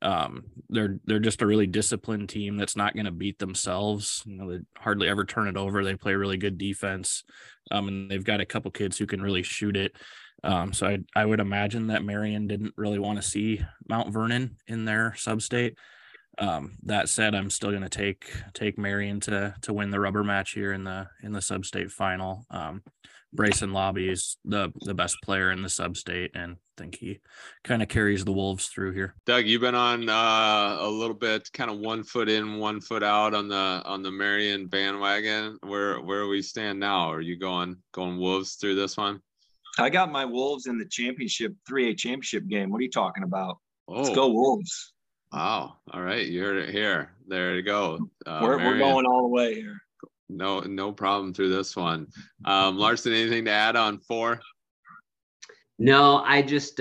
They're just a really disciplined team that's not going to beat themselves. You know, they hardly ever turn it over. They play really good defense, and they've got a couple kids who can really shoot it. So I would imagine that Marion didn't really want to see Mount Vernon in their substate. That said, I'm still going to take Marion to win the rubber match here in the substate final. Brayson Lobby is the best player in the substate, and I think he kind of carries the Wolves through here. Doug, you've been on a little bit kind of one foot in, one foot out on the Marion bandwagon. Where we stand now? Are you going Wolves through this one? I got my Wolves in the 3A championship game. What are you talking about? Oh. Let's go Wolves. Wow. All right. You heard it here. There you go. We're going all the way here. No problem through this one. Larson, anything to add on 4? No, I just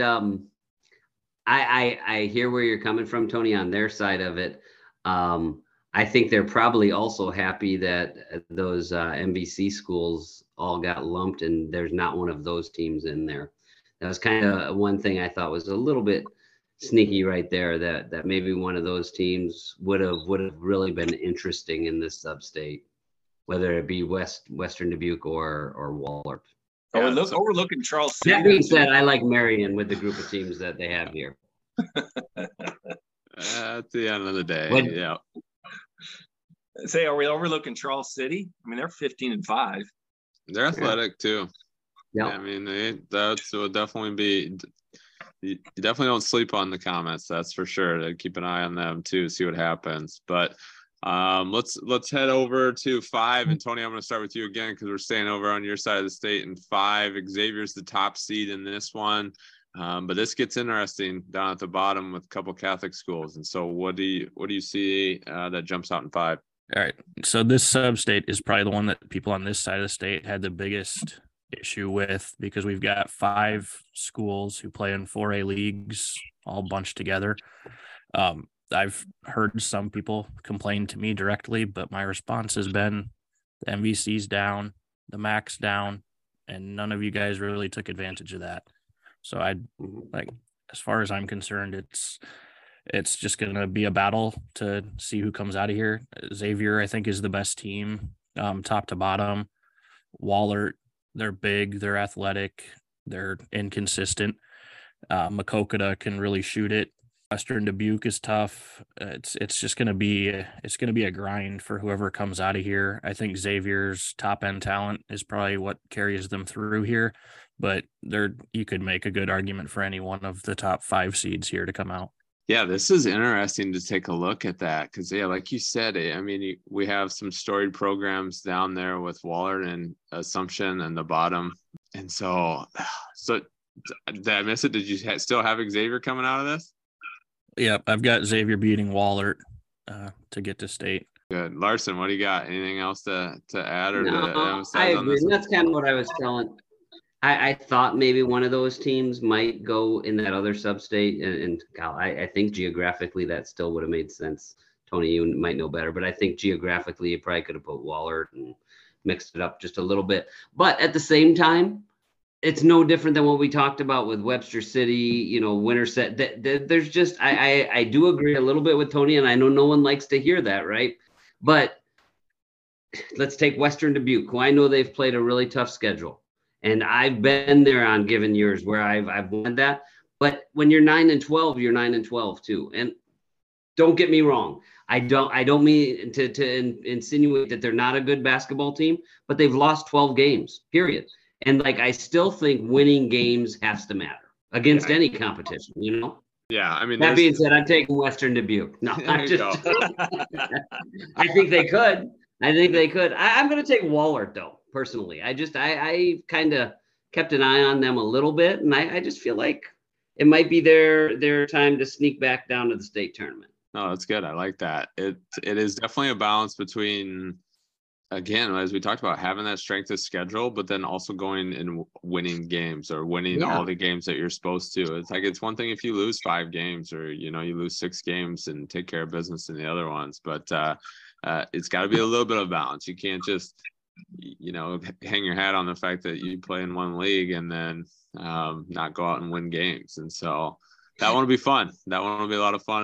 I hear where you're coming from, Tony, on their side of it. I think they're probably also happy that those MVC schools all got lumped and there's not one of those teams in there. That was kind of one thing I thought was a little bit sneaky right there, that maybe one of those teams would have really been interesting in this substate, whether it be Western Dubuque or Wahlert. Yeah, overlooking Charles City. That being said, I like Marion with the group of teams that they have here. At the end of the day, yeah. Say, are we overlooking Charles City? I mean, they're 15-5. They're athletic too. Yeah, I mean, that will definitely be. You definitely don't sleep on the comments. That's for sure. To keep an eye on them too, see what happens. But let's head over to 5. And Tony, I'm going to start with you again because we're staying over on your side of the state. And 5, Xavier's the top seed in this one. But this gets interesting down at the bottom with a couple Catholic schools. And so, what do you see that jumps out in 5? All right. So this substate is probably the one that people on this side of the state had the biggest issue with, because we've got 5 schools who play in 4A leagues all bunched together. I've heard some people complain to me directly, but my response has been the MVC's down, the MAC's down, and none of you guys really took advantage of that. So as far as I'm concerned, it's just going to be a battle to see who comes out of here. Xavier, I think, is the best team, top to bottom. Wahlert, they're big, they're athletic, they're inconsistent. Maquoketa can really shoot it. Western Dubuque is tough. It's going to be a grind for whoever comes out of here. I think Xavier's top end talent is probably what carries them through here, but you could make a good argument for any one of the top 5 seeds here to come out. Yeah, this is interesting to take a look at that because, yeah, like you said, I mean, we have some storied programs down there with Wahlert and Assumption and the bottom. And so did I miss it? Did you still have Xavier coming out of this? Yeah, I've got Xavier beating Wahlert to get to state. Good. Larson, what do you got? Anything else to add or to emphasize on this? That's kind of what I was telling. I thought maybe one of those teams might go in that other sub-state, and I think geographically that still would have made sense. Tony, you might know better, but I think geographically you probably could have put Wahlert and mixed it up just a little bit. But at the same time, it's no different than what we talked about with Webster City, Winterset. There's just, I do agree a little bit with Tony, and I know no one likes to hear that, right? But let's take Western Dubuque, who I know they've played a really tough schedule. And I've been there on given years where I've won that. But when you're 9-12, you're 9-12 too. And don't get me wrong. I don't mean to insinuate that they're not a good basketball team, but they've lost 12 games, period. And like, I still think winning games has to matter against any competition, Yeah, I mean, that being said, I'm taking Western Dubuque. No, I'm just. I think they could. I'm going to take Wahlert though. Personally, I kind of kept an eye on them a little bit, and I just feel like it might be their time to sneak back down to the state tournament. No, that's good. I like that. It is definitely a balance between, again, as we talked about, having that strength of schedule, but then also going and winning games or winning all the games that you're supposed to. It's like, it's one thing if you lose 5 games or you lose 6 games and take care of business in the other ones, but it's got to be a little bit of balance. You can't just hang your hat on the fact that you play in one league and then not go out and win games. And so that one will be fun. That one will be a lot of fun.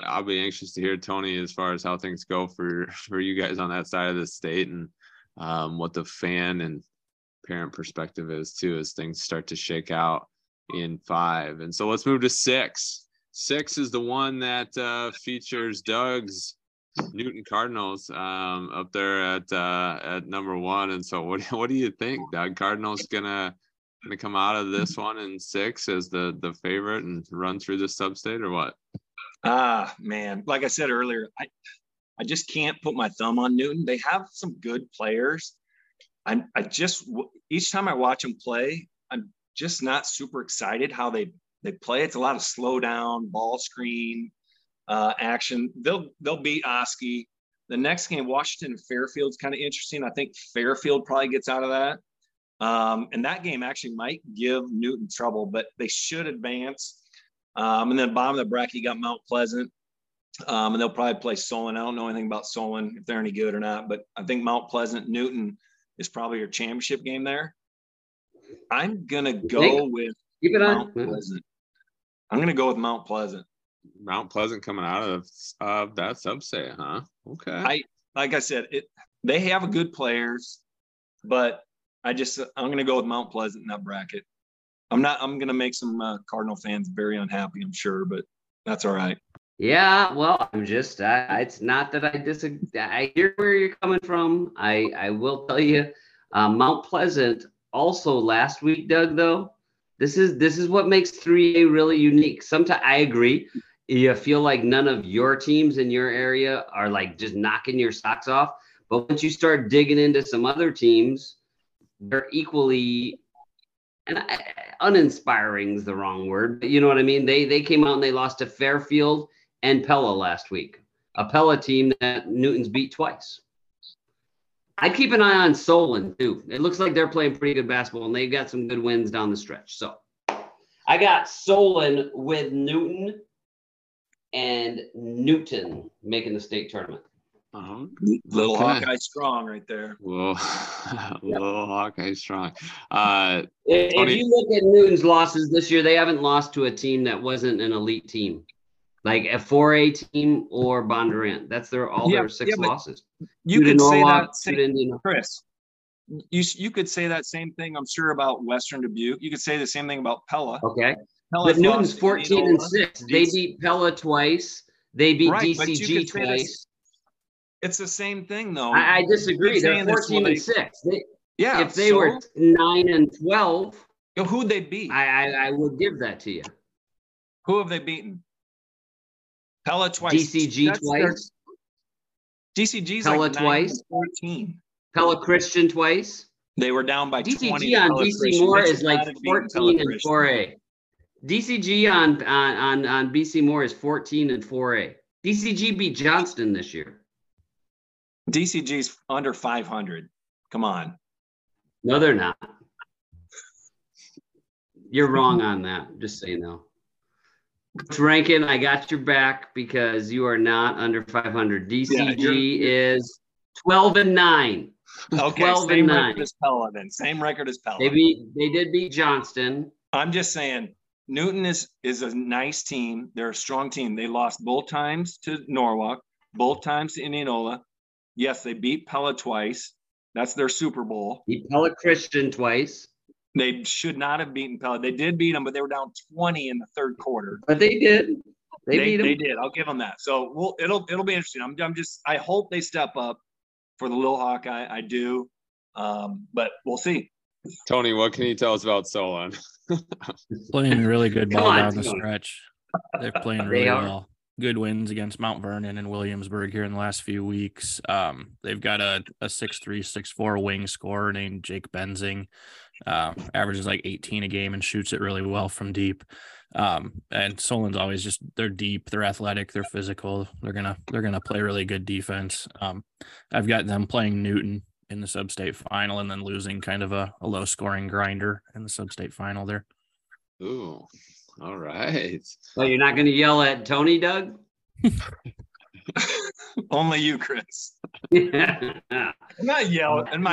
I'll be anxious to hear Tony as far as how things go for you guys on that side of the state and what the fan and parent perspective is too, as things start to shake out in 5. And so let's move to 6. 6 is the one that features Doug's Newton Cardinals up there at number 1. And so what do you think, Doug? Cardinals gonna come out of this one in 6 as the favorite and run through the sub-state, or what? Man, like I said earlier, I just can't put my thumb on Newton. They have some good players. I just, each time I watch them play, I'm just not super excited how they play. It's a lot of slow down, ball screen action. They'll beat Oski. The next game, Washington and Fairfield's kind of interesting. I think Fairfield probably gets out of that. And that game actually might give Newton trouble, but they should advance. And then bottom of the bracket, you got Mount Pleasant. And they'll probably play Solon. I don't know anything about Solon, if they're any good or not, but I think Mount Pleasant, Newton is probably your championship game there. I'm going to go with Mount Pleasant. Mount Pleasant coming out of that sub-state, huh? Okay. Like I said, they have good players, but I'm going to go with Mount Pleasant in that bracket. I'm going to make some Cardinal fans very unhappy, I'm sure, but that's all right. Yeah, well, I'm just, it's not that I disagree. I hear where you're coming from. I will tell you, Mount Pleasant also last week, Doug, though, this is what makes 3A really unique. Sometimes I agree. You feel like none of your teams in your area are like just knocking your socks off. But once you start digging into some other teams, they're equally, and uninspiring is the wrong word, but you know what I mean? They came out and they lost to Fairfield and Pella last week, a Pella team that Newton's beat twice. I'd keep an eye on Solon too. It looks like they're playing pretty good basketball and they've got some good wins down the stretch. So I got Solon with Newton. And Newton making the state tournament. Uh-huh. Little Hawkeye strong right there. Whoa. Little Hawkeye strong. If you look at Newton's losses this year, they haven't lost to a team that wasn't an elite team, like a 4A team or Bondurant. That's their 6 losses. You could say that, Chris. You could say that same thing, I'm sure, about Western Dubuque. You could say the same thing about Pella. Okay. But Newton's 14-6. They beat Pella twice. They beat DCG twice. It's the same thing, though. I disagree. They're 14-6. If they were 9-12, who'd they beat? I would give that to you. Who have they beaten? Pella twice. DCG that's twice. Their, DCG's Pella like twice. 14. Pella Christian twice. They were down by DCG 20. DCG on BC Christian. Moore is like 14 and 4A. DCG on BC Moore is 14 and 4A. DCG beat Johnston this year. DCG's under 500. Come on. No, they're not. You're wrong on that. Just so you know. Coach Rankin, I got your back because you are not under 500. DCG is 12 and 9. Okay, 12 same and 9. Record as Pella then. Same record as Pella. They did beat Johnston. I'm just saying, Newton is a nice team. They're a strong team. They lost both times to Norwalk, both times to Indianola. Yes, they beat Pella twice. That's their Super Bowl. Beat Pella Christian twice. They should not have beaten Pella. They did beat them, but they were down 20 in the third quarter. But they did. They beat them. They did. I'll give them that. So it'll be interesting. I hope they step up for the Little Hawk. I do, but we'll see. Tony, what can you tell us about Solon? Playing really good ball down the stretch. They're playing really well. Good wins against Mount Vernon and Williamsburg here in the last few weeks. They've got a 6'3", 6'4" wing scorer named Jake Benzing. Averages like 18 a game and shoots it really well from deep. And Solon's always just they're deep, they're athletic, they're physical. They're gonna play really good defense. I've got them playing Newton in the sub-state final and then losing kind of a low scoring grinder in the sub-state final there. Ooh, all right. So you're not gonna yell at Tony, Doug? Only you, Chris. Yeah. I'm not yelling.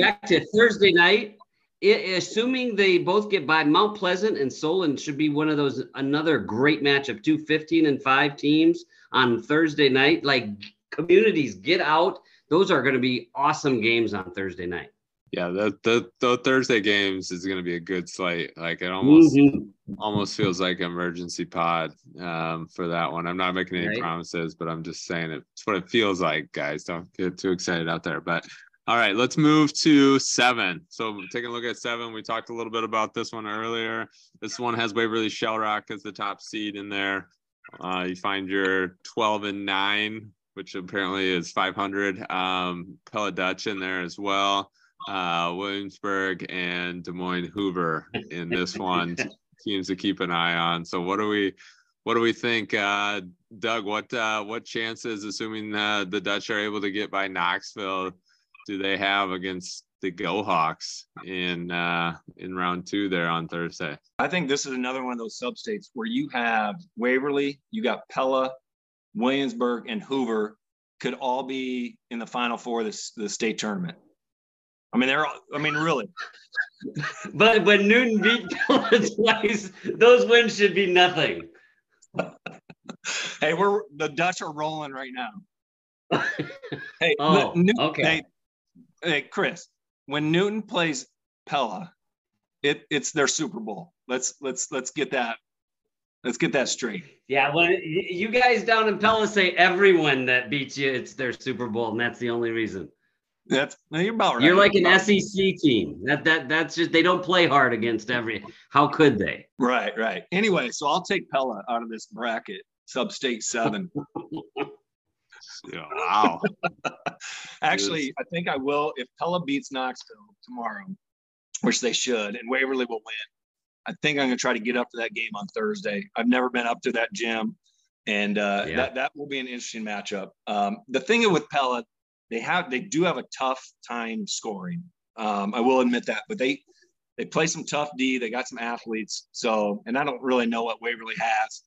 Back to Thursday night. Assuming they both get by, Mount Pleasant and Solon should be one of those, another great matchup, 2 15-5 teams on Thursday night. Like, communities, get out. Those are going to be awesome games on Thursday night. Yeah, the Thursday games is going to be a good slate. Like, it almost feels like emergency pod for that one. I'm not making any promises, but I'm just saying it's what it feels like, guys. Don't get too excited out there. But all right, let's move to 7. So taking a look at 7, we talked a little bit about this one earlier. This one has Waverly Shell Rock as the top seed in there. You find your 12 and 9, which apparently is 500. Pella Dutch in there as well. Williamsburg and Des Moines Hoover in this one. Teams to keep an eye on. So what do we think, Doug? What chances, assuming the Dutch are able to get by Knoxville, do they have against the Go Hawks in round 2 there on Thursday? I think this is another one of those sub-states where you have Waverly, you got Pella, Williamsburg, and Hoover could all be in the Final Four of the state tournament. I mean, really. but Newton beat Pella twice. Those wins should be nothing. Hey, the Dutch are rolling right now. Hey, okay. Hey, Chris, when Newton plays Pella, it's their Super Bowl. Let's get that. Let's get that straight. Yeah. Well, you guys down in Pella say everyone that beats you, it's their Super Bowl. And that's the only reason. You're about right. You're like an SEC team. That's just, they don't play hard against how could they? Right. Anyway. So I'll take Pella out of this bracket, sub-state 7. Yeah, wow. Actually, I think I will. If Pella beats Knoxville tomorrow, which they should, and Waverly will win, I think I'm going to try to get up to that game on Thursday. I've never been up to that gym, and that will be an interesting matchup. The thing with Pella, they do have a tough time scoring. I will admit that, but they play some tough D. They got some athletes, so, and I don't really know what Waverly has.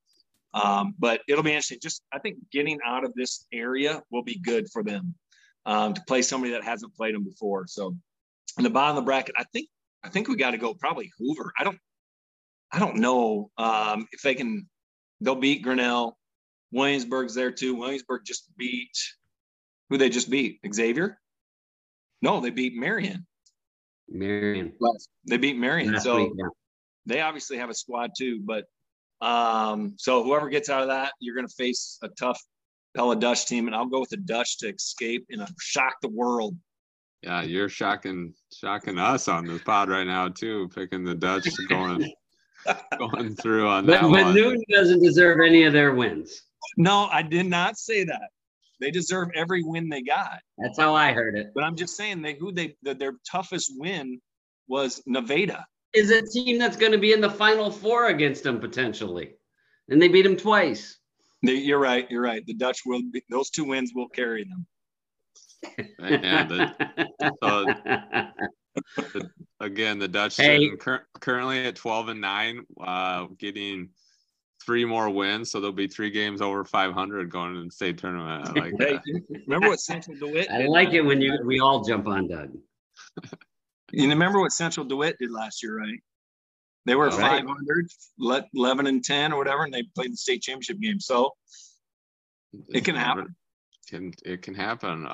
But it'll be interesting. Just, I think getting out of this area will be good for them to play somebody that hasn't played them before. So in the bottom of the bracket, I think we got to go probably Hoover. I don't know if they'll beat Grinnell. Williamsburg's there too. Williamsburg just beat, who they just beat? Xavier? No, they beat Marion. They beat Marion. So they obviously have a squad too, but so whoever gets out of that, you're going to face a tough Pella Dutch team, and I'll go with the Dutch to escape and shock the world. Yeah, you're shocking us on this pod right now too, picking the Dutch going through on that one. But Newton doesn't deserve any of their wins. No, I did not say that. They deserve every win they got. That's how I heard it. But I'm just saying their toughest win was Nevada. Is a team that's going to be in the Final Four against them potentially, and they beat them twice. You're right. You're right. The Dutch will be, those two wins will carry them. And again, the Dutch currently at 12-9, getting 3 more wins, so there'll be 3 games over 500 going into the state tournament. I like that. Remember what Central DeWitt? I like it when we all jump on Doug. You remember what Central DeWitt did last year, right? They were 500, 11-10 or whatever, and they played the state championship game. So it can happen. It can happen.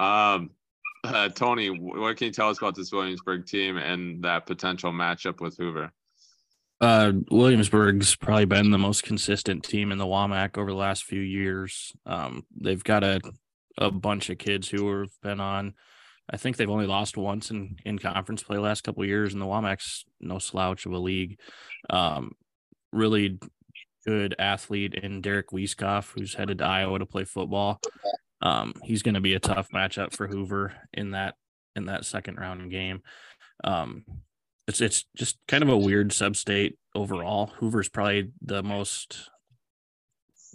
Tony, what can you tell us about this Williamsburg team and that potential matchup with Hoover? Williamsburg's probably been the most consistent team in the WMAC over the last few years. They've got a bunch of kids who have been on. I think they've only lost once in conference play the last couple of years, and the WMAC's no slouch of a league. Really good athlete in Derek Wieskoff, who's headed to Iowa to play football. He's going to be a tough matchup for Hoover in that second round game. It's just kind of a weird sub-state overall. Hoover's probably the most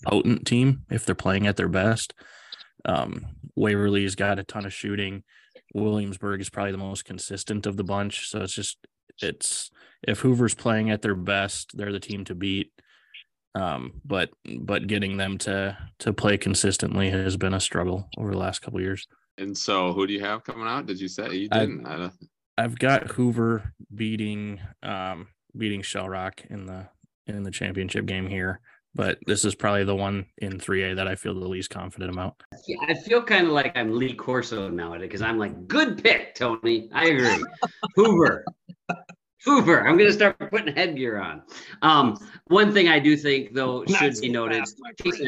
potent team if they're playing at their best. Waverly's got a ton of shooting. Williamsburg is probably the most consistent of the bunch. So if Hoover's playing at their best, they're the team to beat. But getting them to play consistently has been a struggle over the last couple of years. And so who do you have coming out? Did you say you didn't? I've got Hoover beating Shell Rock in the championship game here, but this is probably the one in 3A that I feel the least confident about. Yeah, I feel kind of like I'm Lee Corso nowadays because I'm like, good pick, Tony. I agree. Hoover. I'm going to start putting headgear on. One thing I do think, though, should be noted, Chase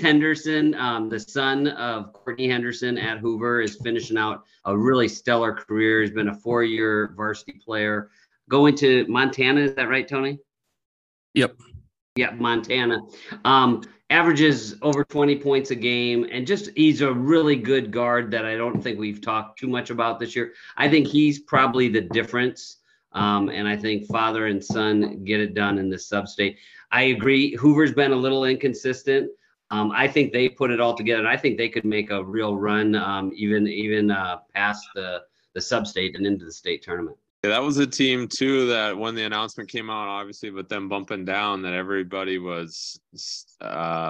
Henderson, the son of Courtney Henderson at Hoover, is finishing out a really stellar career. He's been a 4-year varsity player. Going to Montana, is that right, Tony? Yep. Yeah, Montana. Averages over 20 points a game, and just he's a really good guard that I don't think we've talked too much about this year. I think he's probably the difference, and I think father and son get it done in this sub-state. I agree. Hoover's been a little inconsistent. I think they put it all together, and I think they could make a real run even past the sub-state and into the state tournament. Yeah, that was a team, too, that when the announcement came out, obviously, but then bumping down, that everybody was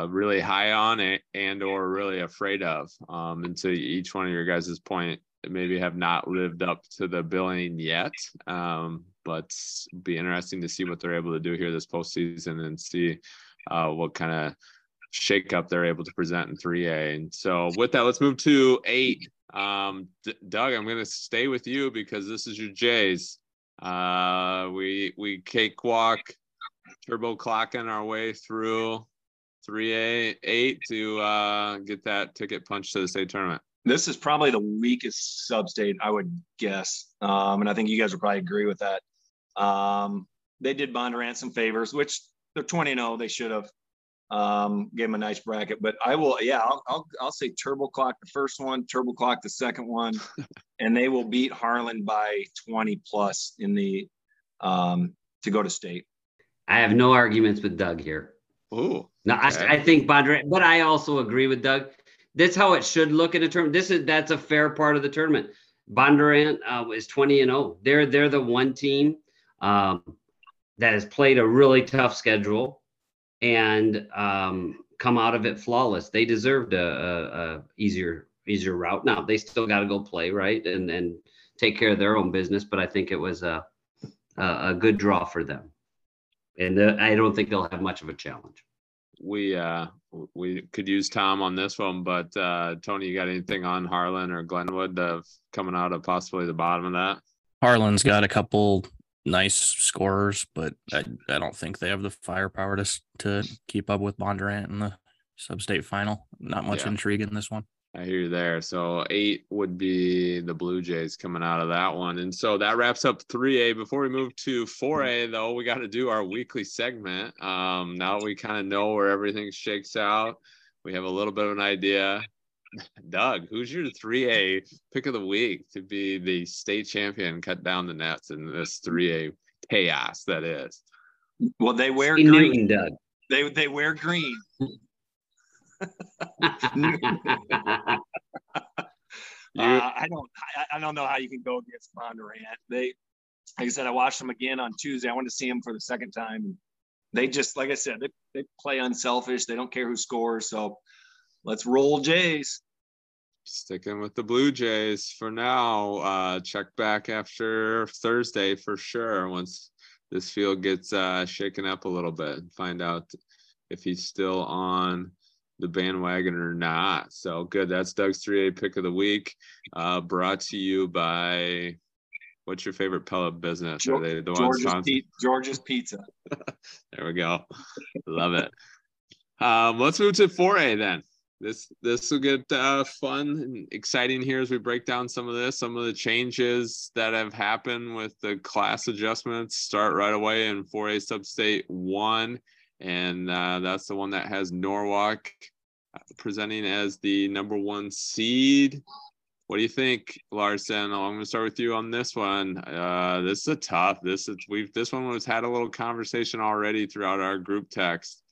really high on and or really afraid of. And to each one of your guys' point, maybe have not lived up to the billing yet. But it'll be interesting to see what they're able to do here this postseason and see what kind of shakeup they're able to present in 3A. And so with that, let's move to 8. Doug, I'm going to stay with you because this is your Jays. We cakewalk, turbo clocking our way through 3A8 to get that ticket punch to the state tournament. This is probably the weakest sub-state, I would guess. And I think you guys would probably agree with that. They did Bondurant some favors, which they're 20-0. They should have. Gave him a nice bracket, but I'll say turbo clock the first one, turbo clock the second one, and they will beat Harlan by 20 plus in the to go to state. I have no arguments with Doug here. Oh, no, okay. I think Bondurant, but I also agree with Doug. That's how it should look in a tournament. That's a fair part of the tournament. Bondurant is 20-0. They're the one team that has played a really tough schedule and come out of it flawless. They deserved a easier route. Now they still got to go play, right, and take care of their own business, but I think it was a good draw for them, and I don't think they'll have much of a challenge. We could use Tom on this one, but Tony, you got anything on Harlan or Glenwood coming out of possibly the bottom of that? Harlan's got a couple nice scorers, but I don't think they have the firepower to keep up with Bondurant in the sub-state final. Not much intrigue in this one. I hear you there. So 8 would be the Blue Jays coming out of that one. And so that wraps up 3A. Before we move to 4A, though, we got to do our weekly segment. Now that we kind of know where everything shakes out, we have a little bit of an idea. Doug, who's your 3A pick of the week to be the state champion, cut down the nets in this 3A chaos that is? Well, they wear green. Newton, Doug. They wear green. I don't know how you can go against Bondurant. Like I said, I watched them again on Tuesday. I wanted to see them for the second time. They just, like I said, they play unselfish. They don't care who scores. So let's roll Jays. Sticking with the Blue Jays for now. Check back after Thursday for sure. Once this field gets shaken up a little bit, and find out if he's still on the bandwagon or not. So good. That's Doug's 3A pick of the week, brought to you by, what's your favorite pellet business? Are they the George's ones? George's Pizza. There we go. Love it. Let's move to 4A then. This will get fun and exciting here as we break down some of the changes that have happened with the class adjustments. Start right away in 4A Substate 1. And that's the one that has Norwalk presenting as the number 1 seed. What do you think, Larson? I'm going to start with you on this one. This is a tough. This one was had a little conversation already throughout our group text.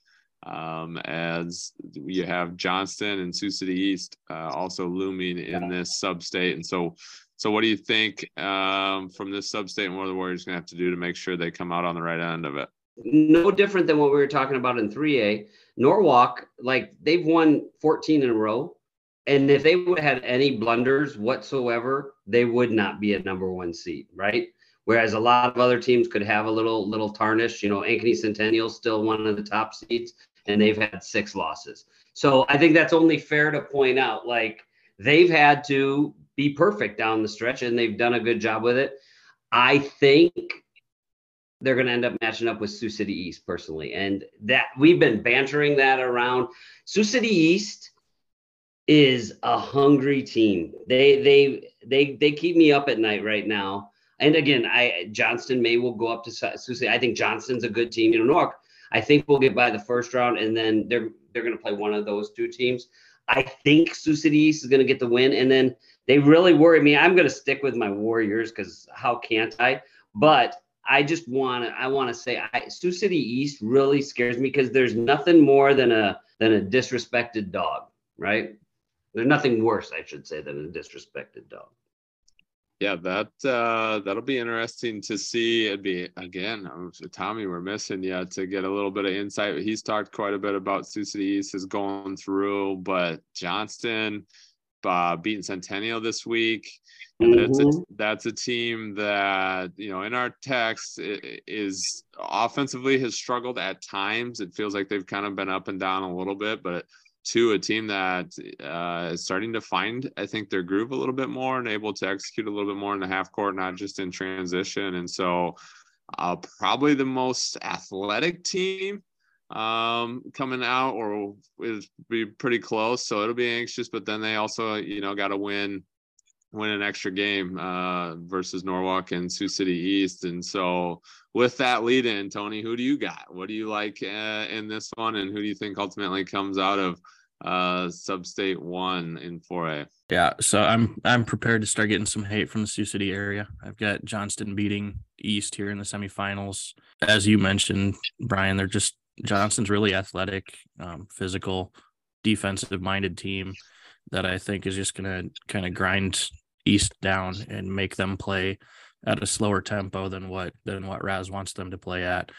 As you have Johnston and Sioux City East also looming in this sub-state. And so what do you think from this sub-state and what are the Warriors going to have to do to make sure they come out on the right end of it? No different than what we were talking about in 3A. Norwalk, like, they've won 14 in a row. And if they would have had any blunders whatsoever, they would not be a number 1 seed, right? Whereas a lot of other teams could have a little tarnish. You know, Ankeny Centennial's still one of the top seeds, and they've had 6 losses. So I think that's only fair to point out. Like, they've had to be perfect down the stretch, and they've done a good job with it. I think they're going to end up matching up with Sioux City East personally. And that we've been bantering that around. Sioux City East is a hungry team. They keep me up at night right now. And again, Johnston will go up to Sioux City. I think Johnston's a good team. You know, Norwalk, I think we'll get by the first round, and then they're going to play one of those two teams. I think Sioux City East is going to get the win. And then they really worry me. I'm going to stick with my Warriors because how can't I? But I just want to say Sioux City East really scares me because there's nothing more than a disrespected dog, right? There's nothing worse, I should say, than a disrespected dog. Yeah, that'll be interesting to see. It'd be, again, Tommy, we're missing you to get a little bit of insight. He's talked quite a bit about Sioux City East is going through, but Johnston beating Centennial this week. And that's a team that, you know, in our text is offensively has struggled at times. It feels like they've kind of been up and down a little bit, but to a team that is starting to find, I think, their groove a little bit more and able to execute a little bit more in the half court, not just in transition. And so probably the most athletic team coming out, or is be pretty close. So it'll be anxious, but then they also, you know, got to win an extra game versus Norwalk and Sioux City East. And so with that lead in, Tony, who do you got? What do you like in this one? And who do you think ultimately comes out of Substate 1 in 4A? Yeah, so I'm prepared to start getting some hate from the Sioux City area. I've got Johnston beating East here in the semifinals. As you mentioned, Brian, Johnston's really athletic, physical, defensive-minded team that I think is just going to kind of grind East down and make them play at a slower tempo than what Raz wants them to play at.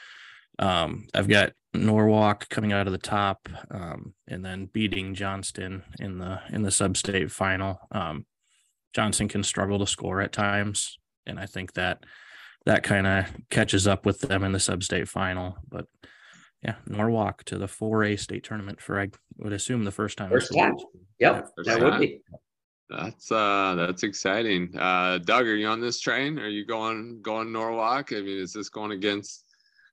I've got Norwalk coming out of the top and then beating Johnston in the sub-state final. Johnston can struggle to score at times, and I think that kind of catches up with them in the sub-state final. But yeah, Norwalk to the 4A state tournament for, I would assume, the first time. First time. Yep, that would be. That's exciting. Doug, are you on this train? Are you going Norwalk? I mean, is this going against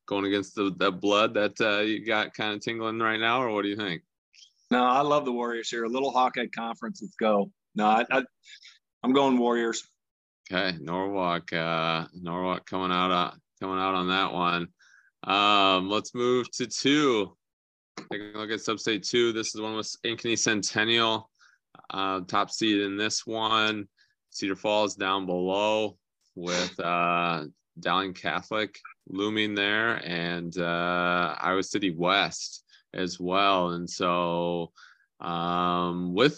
the blood that you got kind of tingling right now, or what do you think? No, I love the Warriors here. A little Hawkeye conference. Let's go. No, I'm going Warriors. Okay, Norwalk. Norwalk coming out on that one. Let's move to 2. Take a look at Substate 2. This is the one with Ankeny Centennial. Top seed in this one. Cedar Falls down below with Dowling Catholic looming there, and Iowa City West as well. And so with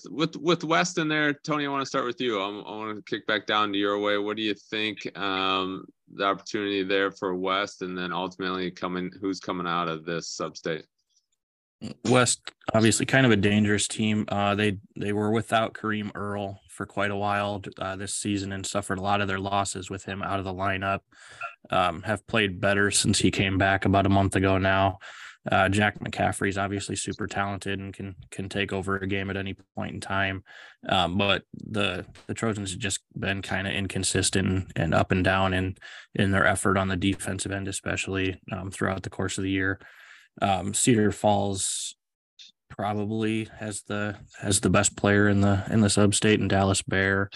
West in there, Tony, I want to start with you. I want to kick back down to your way. What do you think the opportunity there for West, and then ultimately who's coming out of this substate? West, obviously kind of a dangerous team. They were without Kareem Earl for quite a while this season and suffered a lot of their losses with him out of the lineup. Have played better since he came back about a month ago now. Jack McCaffrey's obviously super talented and can take over a game at any point in time. But the Trojans have just been kind of inconsistent and up and down in their effort on the defensive end, especially throughout the course of the year. Cedar Falls probably has the best player in the substate, and Dallas Bear.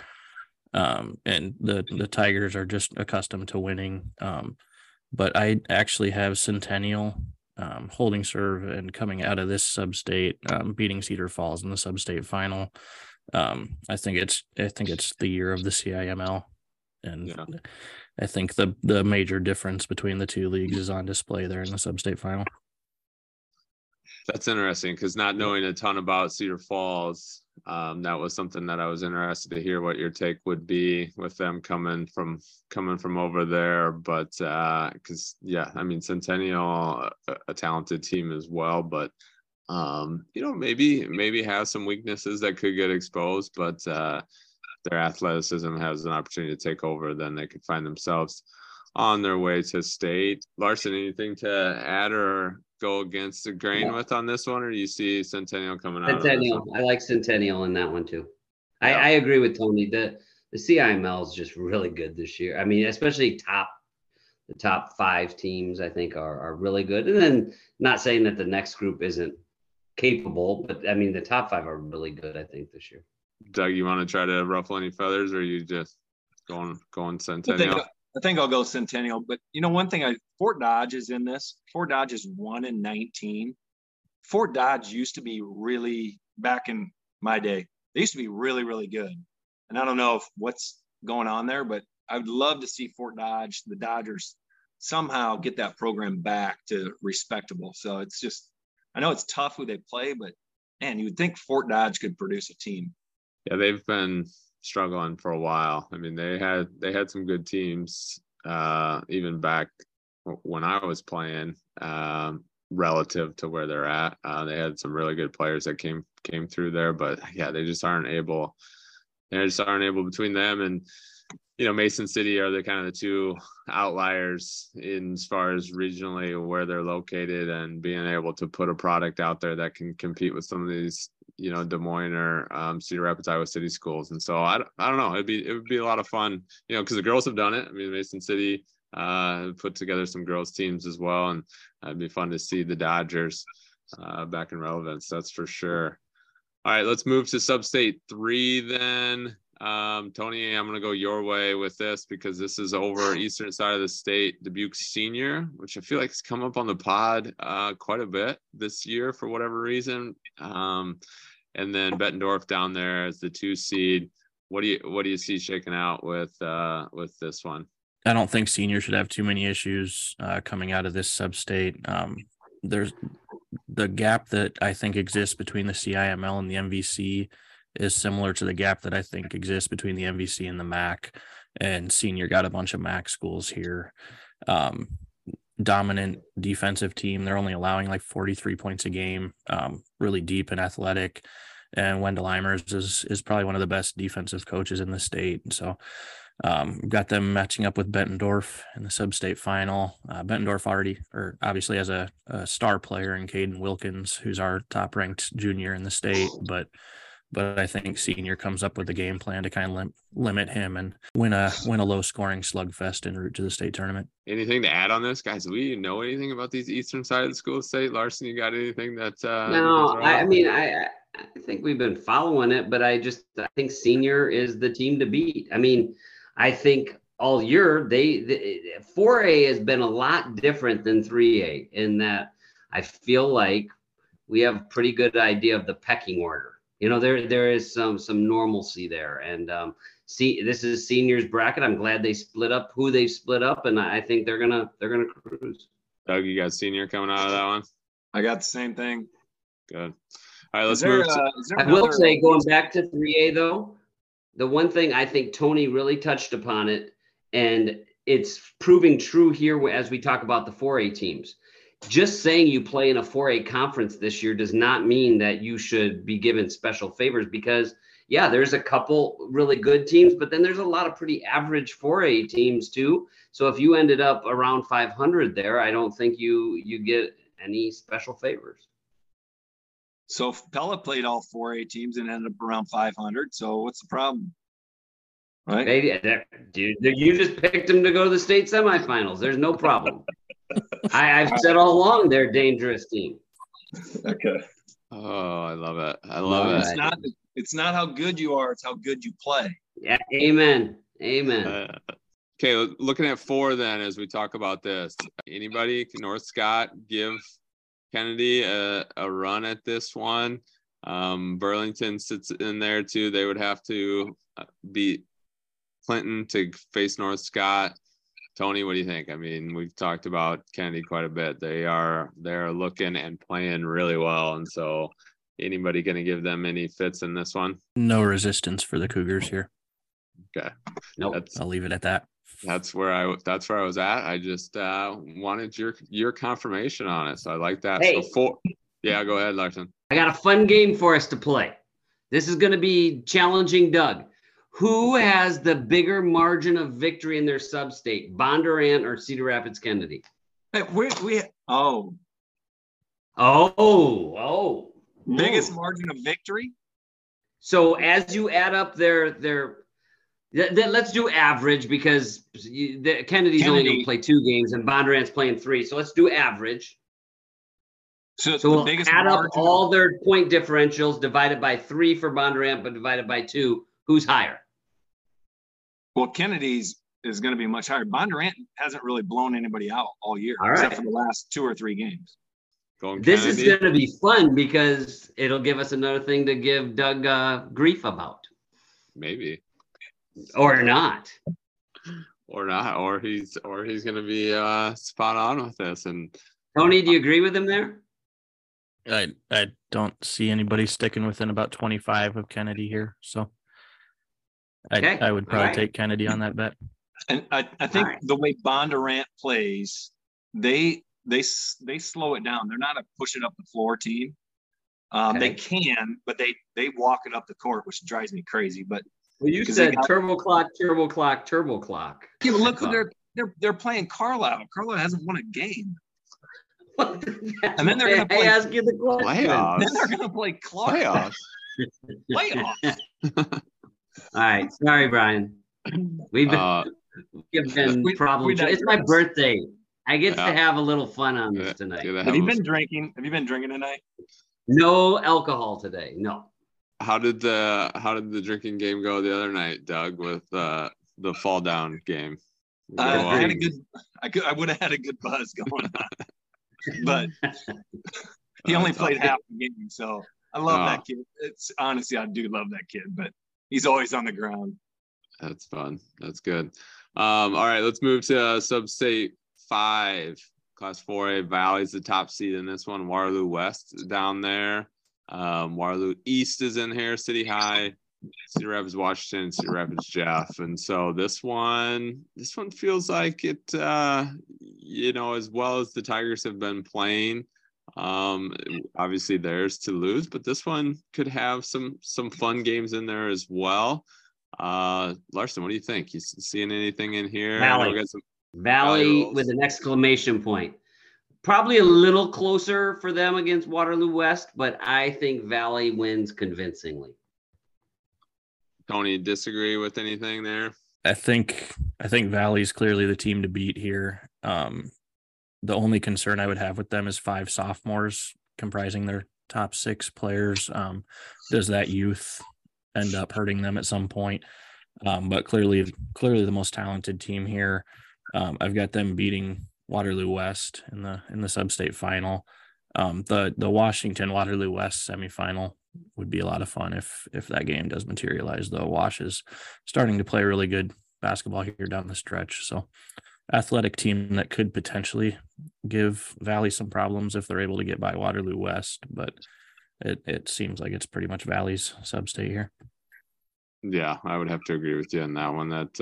And the Tigers are just accustomed to winning. But I actually have Centennial holding serve and coming out of this substate, beating Cedar Falls in the substate final. I think it's the year of the CIML. And yeah. I think the major difference between the two leagues is on display there in the substate final. That's interesting, because not knowing a ton about Cedar Falls, that was something that I was interested to hear what your take would be with them coming from over there. But because, yeah, I mean, Centennial, a talented team as well, but maybe have some weaknesses that could get exposed, but their athleticism has an opportunity to take over. Then they could find themselves on their way to state. Larson, anything to add or go against the grain with on this one, or do you see Centennial coming out? Centennial. I like Centennial in that one too. Yeah. I agree with Tony. The CIML is just really good this year. I mean, especially the top 5 teams, I think are really good. And then not saying that the next group isn't capable, but I mean, the top 5 are really good, I think, this year. Doug, you want to try to ruffle any feathers, or are you just going Centennial? I think I'll go Centennial, but you know, one thing, Fort Dodge is in this. Fort Dodge is 1-19. Fort Dodge used to be really, back in my day, they used to be really, really good. And I don't know what's going on there, but I would love to see Fort Dodge, the Dodgers, somehow get that program back to respectable. So it's just, I know it's tough who they play, but man, you would think Fort Dodge could produce a team. Yeah, they've been struggling for a while. I mean, they had some good teams even back when I was playing, relative to where they're at. They had some really good players that came through there, but yeah, they just aren't able between them and, you know, Mason City are the kind of the two outliers in as far as regionally where they're located and being able to put a product out there that can compete with some of these, you know, Des Moines or Cedar Rapids, Iowa City schools. And so I don't know, it would be a lot of fun, you know, because the girls have done it. I mean, Mason City put together some girls teams as well, and it'd be fun to see the Dodgers back in relevance. That's for sure. All right, let's move to Substate 3 then. Tony, I'm going to go your way with this because this is over eastern side of the state, Dubuque Senior, which I feel like has come up on the pod quite a bit this year for whatever reason. And then Bettendorf down there as the 2 seed. What do you see shaking out with this one? I don't think Senior should have too many issues coming out of this substate. There's the gap that I think exists between the CIML and the MVC is similar to the gap that I think exists between the MVC and the MAC, and Senior got a bunch of MAC schools here. Dominant defensive team. They're only allowing like 43 points a game, really deep and athletic. And Wendell Eimers is probably one of the best defensive coaches in the state. And so got them matching up with Bettendorf in the substate final. Bettendorf obviously has a star player in Caden Wilkins, who's our top ranked junior in the state, but But I think Senior comes up with a game plan to kind of limit him and win a low-scoring slugfest en route to the state tournament. Anything to add on this, guys? Do we know anything about these eastern side of the school of state? Larson, you got anything that? No, I think we've been following it, but I think Senior is the team to beat. I mean, I think all year 4A has been a lot different than 3A in that I feel like we have a pretty good idea of the pecking order. You know, there is some normalcy there, and this is Senior's bracket. I'm glad they split up who they split up, and I think they're gonna cruise. Doug, you got Senior coming out of that one? I got the same thing. Good. All right, let's move. I will say, going back to 3A though, the one thing I think Tony really touched upon it, and it's proving true here as we talk about the 4A teams. Just saying you play in a 4A conference this year does not mean that you should be given special favors because, yeah, there's a couple really good teams, but then there's a lot of pretty average 4A teams too. So if you ended up around 500 there, I don't think you get any special favors. So Pella played all 4A teams and ended up around 500. So what's the problem? Right? Dude, you just picked them to go to the state semifinals. There's no problem. I've said all along they're a dangerous team. Okay. Oh, I love it. I love it. It's not how good you are, it's how good you play. Yeah. Amen. Amen. Okay, looking at 4 then as we talk about this. Anybody, North Scott, give Kennedy a run at this one? Burlington sits in there too. They would have to beat Clinton to face North Scott. Tony, what do you think? I mean, we've talked about Kennedy quite a bit. They're looking and playing really well. And so anybody going to give them any fits in this one? No resistance for the Cougars here. Okay. Nope. I'll leave it at that. That's where I was at. I just wanted your confirmation on it. So I like that. Hey. So yeah, go ahead, Larson. I got a fun game for us to play. This is going to be challenging Doug. Who has the bigger margin of victory in their sub-state, Bondurant or Cedar Rapids-Kennedy? Biggest margin of victory? So as you add up their let's do average because Kennedy's only going to play 2 games and Bondurant's playing 3. So let's do average. So we'll add up all their point differentials divided by 3 for Bondurant, but divided by 2. Who's higher? Well, Kennedy's is going to be much higher. Bondurant hasn't really blown anybody out all year, all right, except for the last 2 or 3 games. This is going to be fun because it'll give us another thing to give Doug grief about. Maybe. Or not. Or not. Or he's going to be spot on with this. And Tony, do you agree with him there? I don't see anybody sticking within about 25 of Kennedy here, so. Okay. I would probably take Kennedy on that bet. And I think the way Bondurant plays, they slow it down. They're not a push it up the floor team. They can, but they walk it up the court, which drives me crazy. But you said turbo clock. Yeah, but look, they're playing Carlisle. Carlisle hasn't won a game. And then they're going to play. I ask you the question. Playoffs. Then they're going to play Clark. Playoffs. All right. Sorry, Brian. We've been problems. It's my birthday. I get to have a little fun on this tonight. Have you been drinking tonight? No alcohol today. No. How did the drinking game go the other night, Doug, with the fall down game? I would have had a good buzz going on. But he only played half the game, so I love that kid. It's honestly, I do love that kid, but he's always on the ground. That's fun. That's good. All right, let's move to Sub-State 5. Class 4A, Valley's the top seed in this one. Waterloo West is down there. Waterloo East is in here. City High, Cedar Rapids, Washington, Cedar Rapids, Jeff. And so this one feels like it, as well as the Tigers have been playing, obviously theirs to lose, but this one could have some fun games in there as well. Larson, what do you think? You seeing anything in here? Valley with an exclamation point. Probably a little closer for them against Waterloo West, but I think Valley wins convincingly. Tony, disagree with anything there? I think Valley's clearly the team to beat here. The only concern I would have with them is 5 sophomores comprising their top 6 players. Does that youth end up hurting them at some point? But clearly the most talented team here. I've got them beating Waterloo West in the sub-state final. The Washington Waterloo West semifinal would be a lot of fun if that game does materialize, though. Wash is starting to play really good basketball here down the stretch. So athletic team that could potentially give Valley some problems if they're able to get by Waterloo West, but it seems like it's pretty much Valley's sub-state here. Yeah, I would have to agree with you on that one. That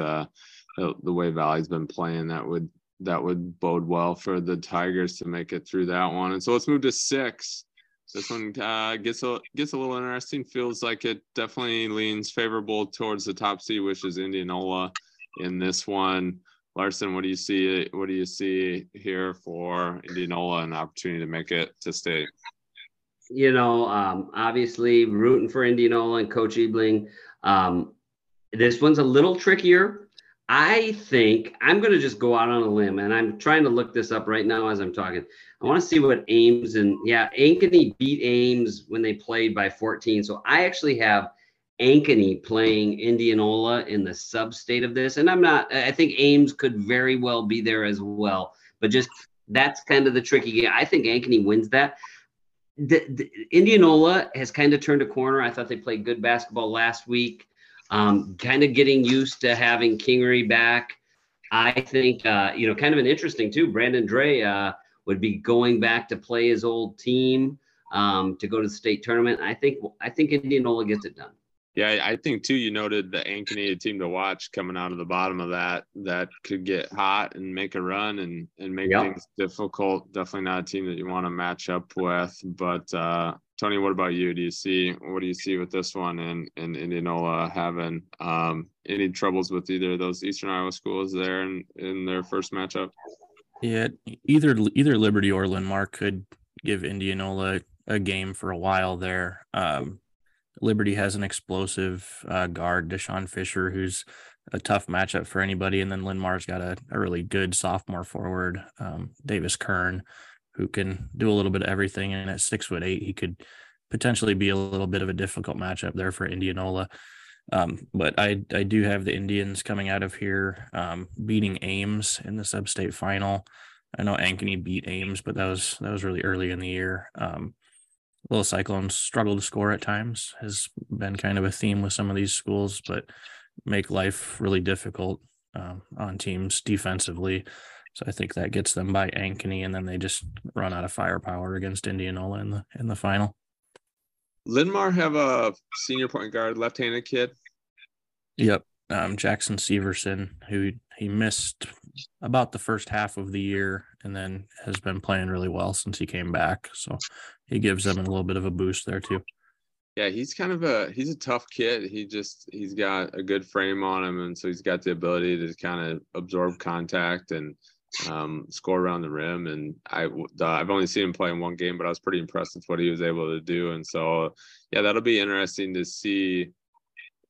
the way Valley's been playing, that would bode well for the Tigers to make it through that one. And so let's move to 6. This one gets a little interesting. Feels like it definitely leans favorable towards the top seed, which is Indianola in this one. Larson, what do you see? What do you see here for Indianola, an opportunity to make it to state? You know, obviously rooting for Indianola and Coach Ebling. This one's a little trickier. I think I'm going to just go out on a limb, and I'm trying to look this up right now as I'm talking. I want to see what Ames Ankeny beat Ames when they played by 14. So I actually have Ankeny playing Indianola in the sub-state of this. And I think Ames could very well be there as well, but just that's kind of the tricky game. I think Ankeny wins that. The Indianola has kind of turned a corner. I thought they played good basketball last week. Kind of getting used to having Kingery back. I think, kind of an interesting too, Brandon Dre would be going back to play his old team to go to the state tournament. I think Indianola gets it done. Yeah, I think too, you noted the Ankeny team to watch coming out of the bottom of that could get hot and make a run and make things difficult. Definitely not a team that you want to match up with. But Tony, what about you? What do you see with this one and Indianola having any troubles with either of those Eastern Iowa schools there in their first matchup? Yeah, either Liberty or Linmar could give Indianola a game for a while there. Liberty has an explosive guard, Deshaun Fisher, who's a tough matchup for anybody. And then Linmar's got a really good sophomore forward, Davis Kern, who can do a little bit of everything. And at 6'8", he could potentially be a little bit of a difficult matchup there for Indianola. But I do have the Indians coming out of here beating Ames in the sub-state final. I know Ankeny beat Ames, but that was really early in the year. Little Cyclones struggle to score at times has been kind of a theme with some of these schools, but make life really difficult on teams defensively. So I think that gets them by Ankeny, and then they just run out of firepower against Indianola in the final. Linmar have a senior point guard, left-handed kid. Yep. Jackson Severson, who he missed about the first half of the year and then has been playing really well since he came back. So he gives them a little bit of a boost there too. Yeah, he's kind of he's a tough kid. He's got a good frame on him, and so he's got the ability to kind of absorb contact and score around the rim. And I've only seen him play in one game, but I was pretty impressed with what he was able to do. And so, yeah, that'll be interesting to see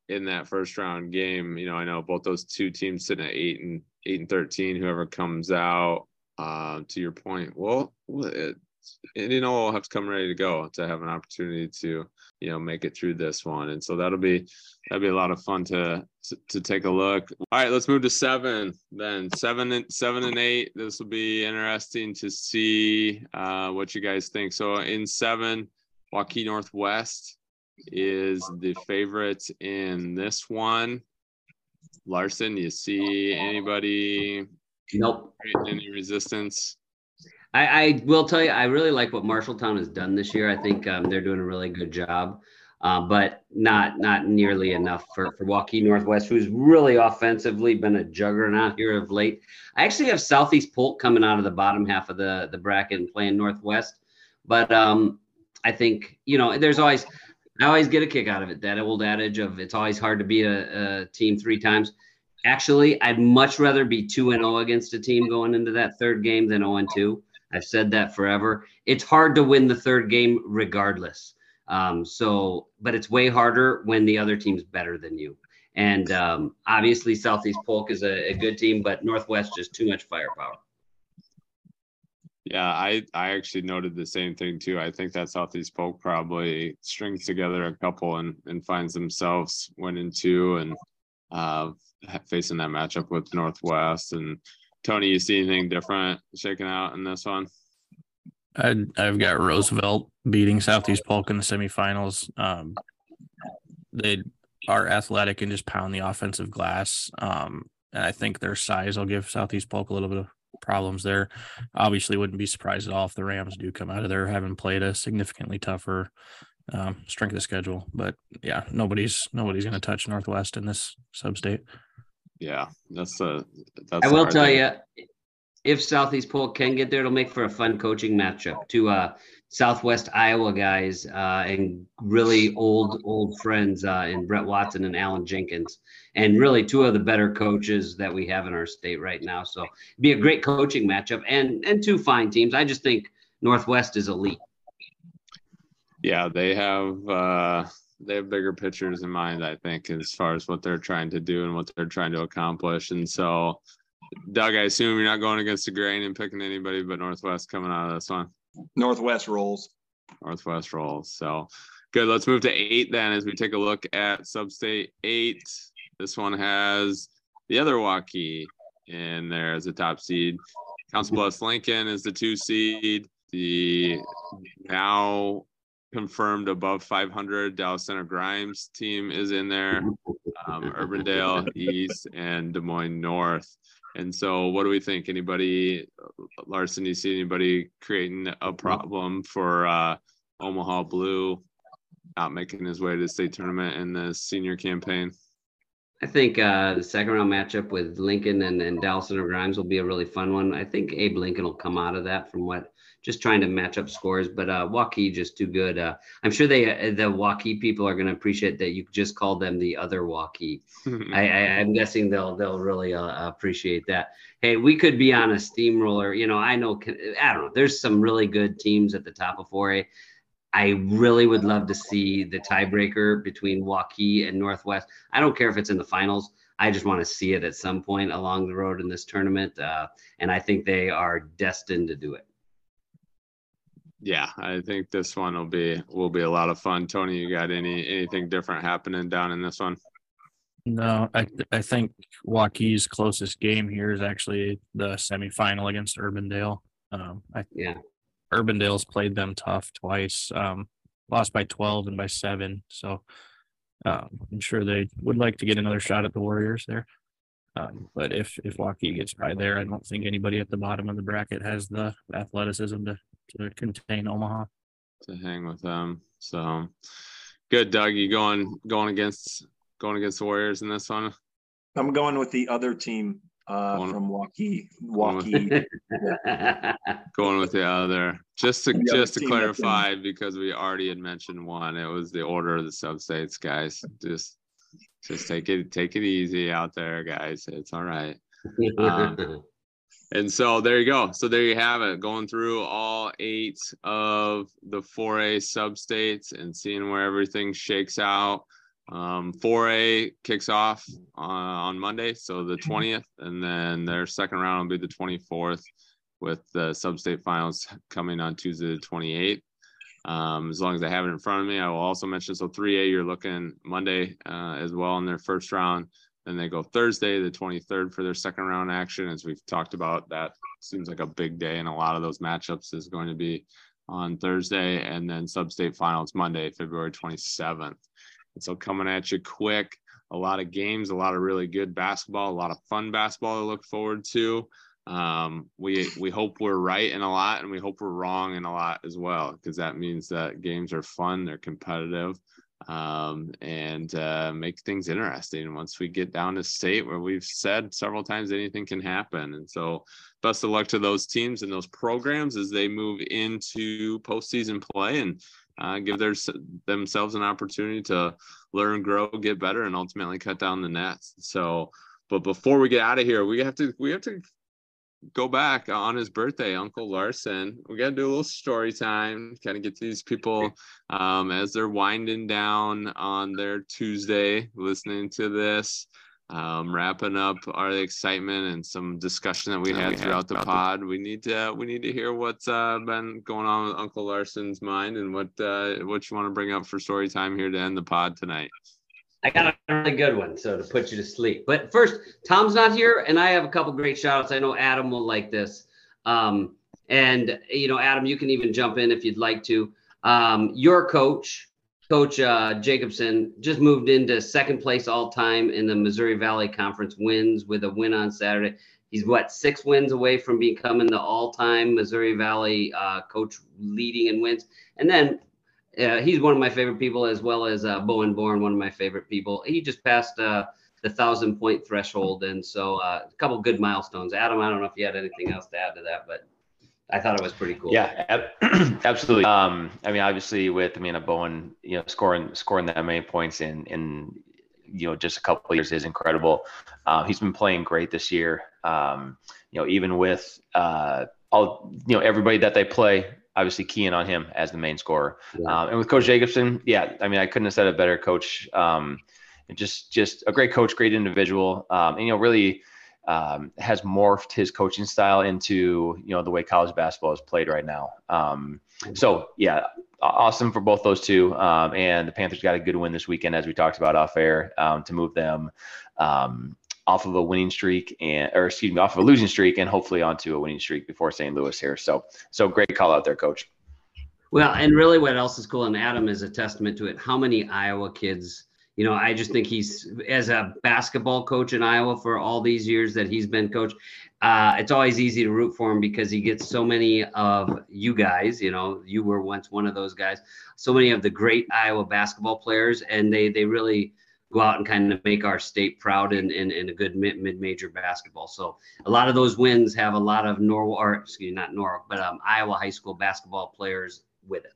in that first round game. You know, I know both those two teams sitting at 8 and 13. Whoever comes out, to your point, well, Indianola will have to come ready to go to have an opportunity to, you know, make it through this one. And so that'll be a lot of fun to take a look. All right, let's move to 7 then. 7 and 8. This will be interesting to see what you guys think. So in 7, Waukee Northwest is the favorite in this one. Larson, do you see anybody? Nope. Any resistance? I will tell you, I really like what Marshalltown has done this year. I think they're doing a really good job, but not nearly enough for Waukee Northwest, who's really offensively been a juggernaut here of late. I actually have Southeast Polk coming out of the bottom half of the bracket and playing Northwest, but I think, you know, I always get a kick out of it, that old adage of it's always hard to beat a team 3 times. Actually, I'd much rather be 2-0 against a team going into that third game than 0-2. I've said that forever. It's hard to win the third game regardless. But it's way harder when the other team's better than you. And obviously Southeast Polk is a good team, but Northwest is too much firepower. Yeah, I actually noted the same thing too. I think that Southeast Polk probably strings together a couple and finds themselves 1-2 and facing that matchup with Northwest. And Tony, you see anything different shaking out in this one? I've got Roosevelt beating Southeast Polk in the semifinals. They are athletic and just pound the offensive glass. And I think their size will give Southeast Polk a little bit of problems there. Obviously wouldn't be surprised at all if the Rams do come out of there having played a significantly tougher strength of schedule. But yeah, nobody's going to touch Northwest in this sub-state. Yeah, that's I will tell you, if Southeast Polk can get there, it'll make for a fun coaching matchup. Two Southwest Iowa guys and really old friends in Brett Watson and Alan Jenkins, and really two of the better coaches that we have in our state right now. So it'd be a great coaching matchup and two fine teams. I just think Northwest is elite. Yeah, they have bigger pictures in mind, I think, as far as what they're trying to do and what they're trying to accomplish. And so, Doug, I assume you're not going against the grain and picking anybody but Northwest coming out of this one. Northwest rolls. So good. Let's move to 8 then as we take a look at Substate 8. This one has the other Waukee in there as a top seed. Council Bluffs Lincoln is the 2 seed. The now confirmed above 500 Dallas Center Grimes team is in there. Urbandale East and Des Moines North. And so what do we think? Anybody, Larson, you see anybody creating a problem for Omaha Blue not making his way to the state tournament in the senior campaign? I think the second round matchup with Lincoln and Dallas Center Grimes will be a really fun one. I think Abe Lincoln will come out of that from what just trying to match up scores, but Waukee just too good. I'm sure the Waukee people are going to appreciate that you just called them the other Waukee. I'm guessing they'll really appreciate that. Hey, we could be on a steamroller. You know, I don't know. There's some really good teams at the top of 4A. I really would love to see the tiebreaker between Waukee and Northwest. I don't care if it's in the finals. I just want to see it at some point along the road in this tournament, and I think they are destined to do it. Yeah, I think this one will be a lot of fun. Tony, you got anything different happening down in this one? No, I think Waukee's closest game here is actually the semifinal against Urbandale. Urbandale's played them tough twice, lost by 12 and by 7. So I'm sure they would like to get another shot at the Warriors there. But if Waukee gets by there, I don't think anybody at the bottom of the bracket has the athleticism to contain Omaha. To hang with them. So good, Doug. You going against the Warriors in this one? I'm going with the other team from Waukee. Going with the other. Just to clarify, because we already had mentioned one. It was the order of the substates, guys. Just take it easy out there, guys. It's all right. And so there you go. So there you have it. Going through all 8 of the 4A substates and seeing where everything shakes out. 4A kicks off on Monday, so the 20th, and then their second round will be the 24th, with the substate finals coming on Tuesday the 28th. As long as I have it in front of me, I will also mention, so 3A, you're looking Monday as well in their first round. Then they go Thursday, the 23rd, for their second round action. As we've talked about, that seems like a big day, and a lot of those matchups is going to be on Thursday. And then sub-state finals Monday, February 27th. And so coming at you quick, a lot of games, a lot of really good basketball, a lot of fun basketball to look forward to. We hope we're right in a lot, and we hope we're wrong in a lot as well, because that means that games are fun, they're competitive, and make things interesting. Once we get down to state, where we've said several times anything can happen. And so best of luck to those teams and those programs as they move into postseason play and give themselves an opportunity to learn, grow, get better, and ultimately cut down the nets. So, but before we get out of here, we have to go back on his birthday, Uncle Larson. We got to do a little story time, kind of get to these people as they're winding down on their Tuesday, listening to this, wrapping up our excitement and some discussion that we had throughout the pod. We need to hear what's been going on with Uncle Larson's mind and what you want to bring up for story time here to end the pod tonight. I got a really good one, so to put you to sleep. But first, Tom's not here, and I have a couple great shout-outs. I know Adam will like this. And, you know, Adam, you can even jump in if you'd like to. Your coach Jacobson, just moved into second place all-time in the Missouri Valley Conference wins with a win on Saturday. He's, 6 wins away from becoming the all-time Missouri Valley coach leading in wins. And then – he's one of my favorite people, as well as Bowen Bourne, one of my favorite people. He just passed the 1,000-point threshold, and so a couple good milestones. Adam, I don't know if you had anything else to add to that, but I thought it was pretty cool. Yeah, absolutely. I mean, obviously, Bowen, you know, scoring that many points in you know, just a couple of years is incredible. He's been playing great this year. You know, even with everybody that they play. Obviously keying on him as the main scorer. Yeah. And with Coach Jacobson, yeah, I mean, I couldn't have said a better coach. Just a great coach, great individual, and, you know, really has morphed his coaching style into, you know, the way college basketball is played right now. So, yeah, awesome for both those two. And the Panthers got a good win this weekend, as we talked about off air, to move them off of a winning streak off of a losing streak and hopefully onto a winning streak before St. Louis here. So great call out there, Coach. Well, and really what else is cool, and Adam is a testament to it, how many Iowa kids, you know, I just think he's, as a basketball coach in Iowa for all these years that he's been coach, it's always easy to root for him because he gets so many of you guys, you know, you were once one of those guys, so many of the great Iowa basketball players, and they really go out and kind of make our state proud in a good mid-major basketball. So a lot of those wins have a lot of Iowa high school basketball players with it.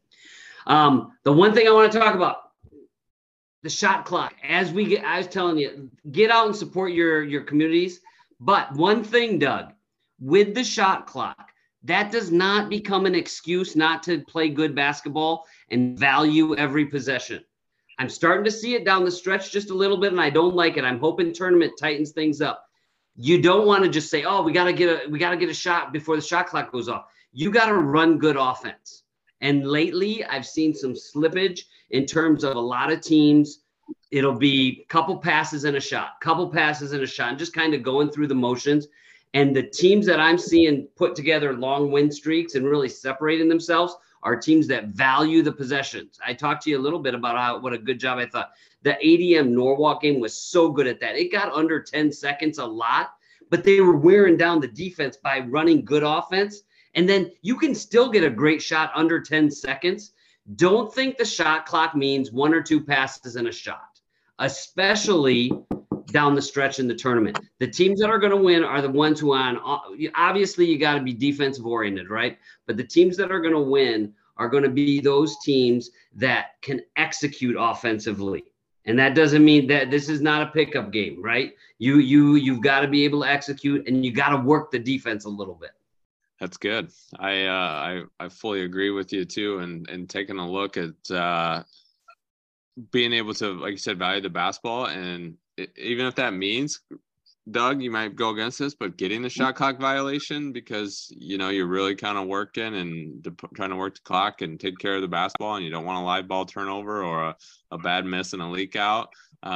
The one thing I want to talk about, the shot clock. I was telling you, get out and support your communities. But one thing, Doug, with the shot clock, that does not become an excuse not to play good basketball and value every possession. I'm starting to see it down the stretch just a little bit, and I don't like it. I'm hoping tournament tightens things up. You don't want to just say, "Oh, we got to get a shot before the shot clock goes off." You got to run good offense. And lately, I've seen some slippage in terms of a lot of teams. It'll be a couple passes and a shot, and just kind of going through the motions. And the teams that I'm seeing put together long win streaks and really separating themselves are teams that value the possessions. I talked to you a little bit about what a good job I thought. The ADM Norwalk game was so good at that. It got under 10 seconds a lot, but they were wearing down the defense by running good offense. And then you can still get a great shot under 10 seconds. Don't think the shot clock means 1 or 2 passes and a shot, especially down the stretch in the tournament. The teams that are going to win are the ones who obviously you got to be defensive oriented, right? But the teams that are going to win are going to be those teams that can execute offensively. And that doesn't mean that this is not a pickup game, right? You've got to be able to execute, and you got to work the defense a little bit. That's good. I fully agree with you too. And taking a look at being able to, like you said, value the basketball, and even if that means, Doug, you might go against this, but getting the shot clock violation because, you know, you're really kind of working and trying to work the clock and take care of the basketball, and you don't want a live ball turnover or a bad miss and a leak out. You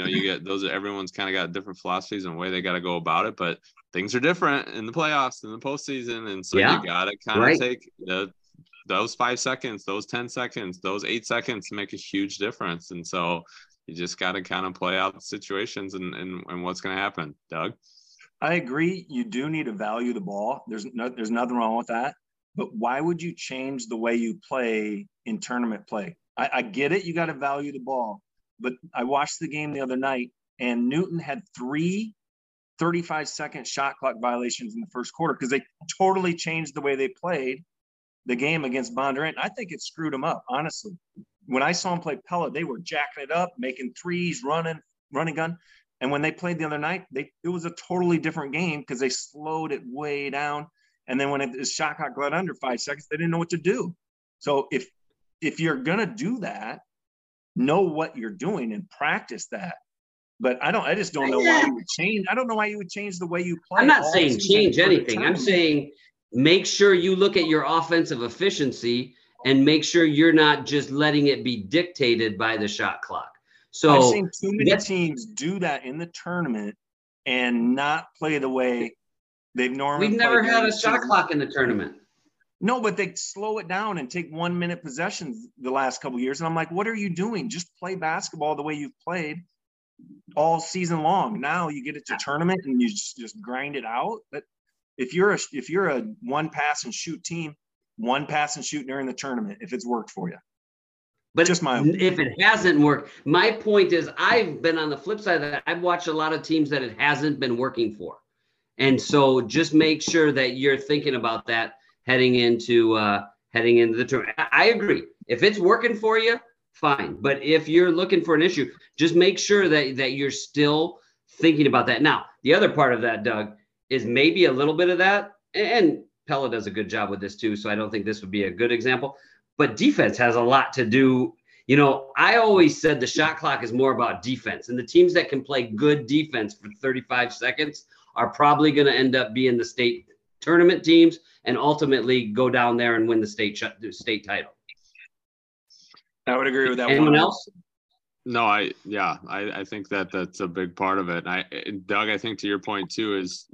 know, you get those, everyone's kind of got different philosophies and way they got to go about it, but things are different in the playoffs and the postseason. And so you got to kind of take those 5 seconds, those 10 seconds, those 8 seconds to make a huge difference. And so you just got to kind of play out the situations and what's going to happen. Doug? I agree. You do need to value the ball. There's nothing wrong with that. But why would you change the way you play in tournament play? I get it. You got to value the ball. But I watched the game the other night, and Newton had 3 35-second shot clock violations in the first quarter because they totally changed the way they played the game against Bondurant. I think it screwed them up, honestly. When I saw them play Pellet, they were jacking it up, making threes, running gun. And when they played the other night, it was a totally different game because they slowed it way down. And then when it was shot clock got under 5 seconds, they didn't know what to do. So if you're going to do that, know what you're doing and practice that. But I just don't know why you would change. I don't know why you would change the way you play. I'm not saying change anything. I'm saying make sure you look at your offensive efficiency and make sure you're not just letting it be dictated by the shot clock. So I've seen too many teams do that in the tournament and not play the way they've normally. We've never had a shot clock in the tournament. No, but they slow it down and take 1 minute possessions the last couple of years. And I'm like, what are you doing? Just play basketball the way you've played all season long. Now you get it to tournament and you just grind it out. But if you're a one pass and shoot team, one pass and shoot during the tournament, if it's worked for you. But just if it hasn't worked, my point is I've been on the flip side of that. I've watched a lot of teams that it hasn't been working for. And so just make sure that you're thinking about that heading into the tournament. I agree. If it's working for you, fine. But if you're looking for an issue, just make sure that you're still thinking about that. Now, the other part of that, Doug, is maybe a little bit of that. And Pella does a good job with this too. So I don't think this would be a good example. But defense has a lot to do. You know, I always said the shot clock is more about defense, and the teams that can play good defense for 35 seconds are probably going to end up being the state tournament teams and ultimately go down there and win the state title. I would agree with that. Anyone else? No, I think that that's a big part of it. Doug, I think to your point too is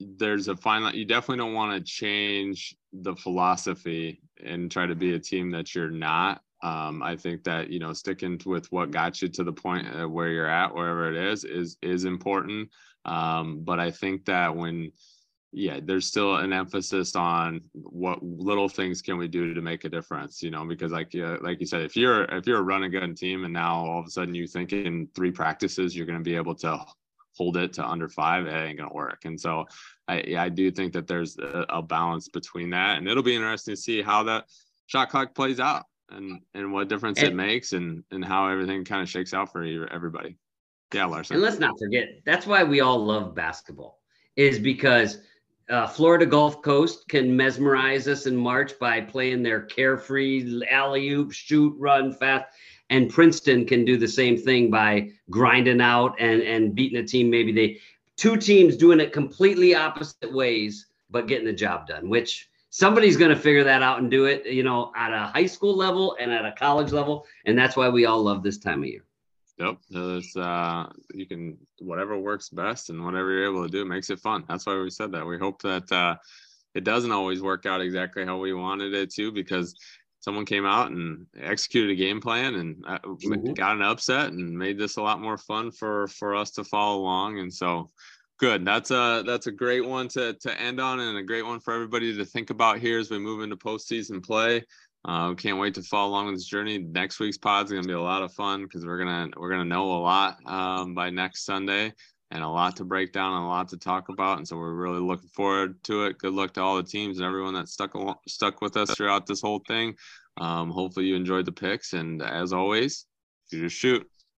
there's a fine line. You definitely don't want to change the philosophy and try to be a team that you're not. I think that, you know, sticking with what got you to the point where you're at, wherever it is important. But I think that there's still an emphasis on what little things can we do to make a difference, you know, because like you said, if you're a run and gun team and now all of a sudden you think in 3 practices, you're going to be able to hold it to under 5, it ain't going to work. And so I do think that there's a balance between that. And it'll be interesting to see how that shot clock plays out and what difference it makes and how everything kind of shakes out for everybody. Yeah, Larson. And let's not forget, that's why we all love basketball, is because Florida Gulf Coast can mesmerize us in March by playing their carefree alley-oop, shoot, run, fast. And Princeton can do the same thing by grinding out and beating a team. Maybe two teams doing it completely opposite ways, but getting the job done, which somebody's going to figure that out and do it, you know, at a high school level and at a college level. And that's why we all love this time of year. Yep. You can, whatever works best and whatever you're able to do makes it fun. That's why we said that. We hope that it doesn't always work out exactly how we wanted it to, because someone came out and executed a game plan and got an upset and made this a lot more fun for us to follow along. And so good. That's a great one to end on and a great one for everybody to think about here as we move into postseason play. Can't wait to follow along with this journey. Next week's pod's going to be a lot of fun because we're going to know a lot by next Sunday and a lot to break down and a lot to talk about. And so we're really looking forward to it. Good luck to all the teams and everyone that stuck with us throughout this whole thing. Hopefully you enjoyed the picks. And as always, you just shoot.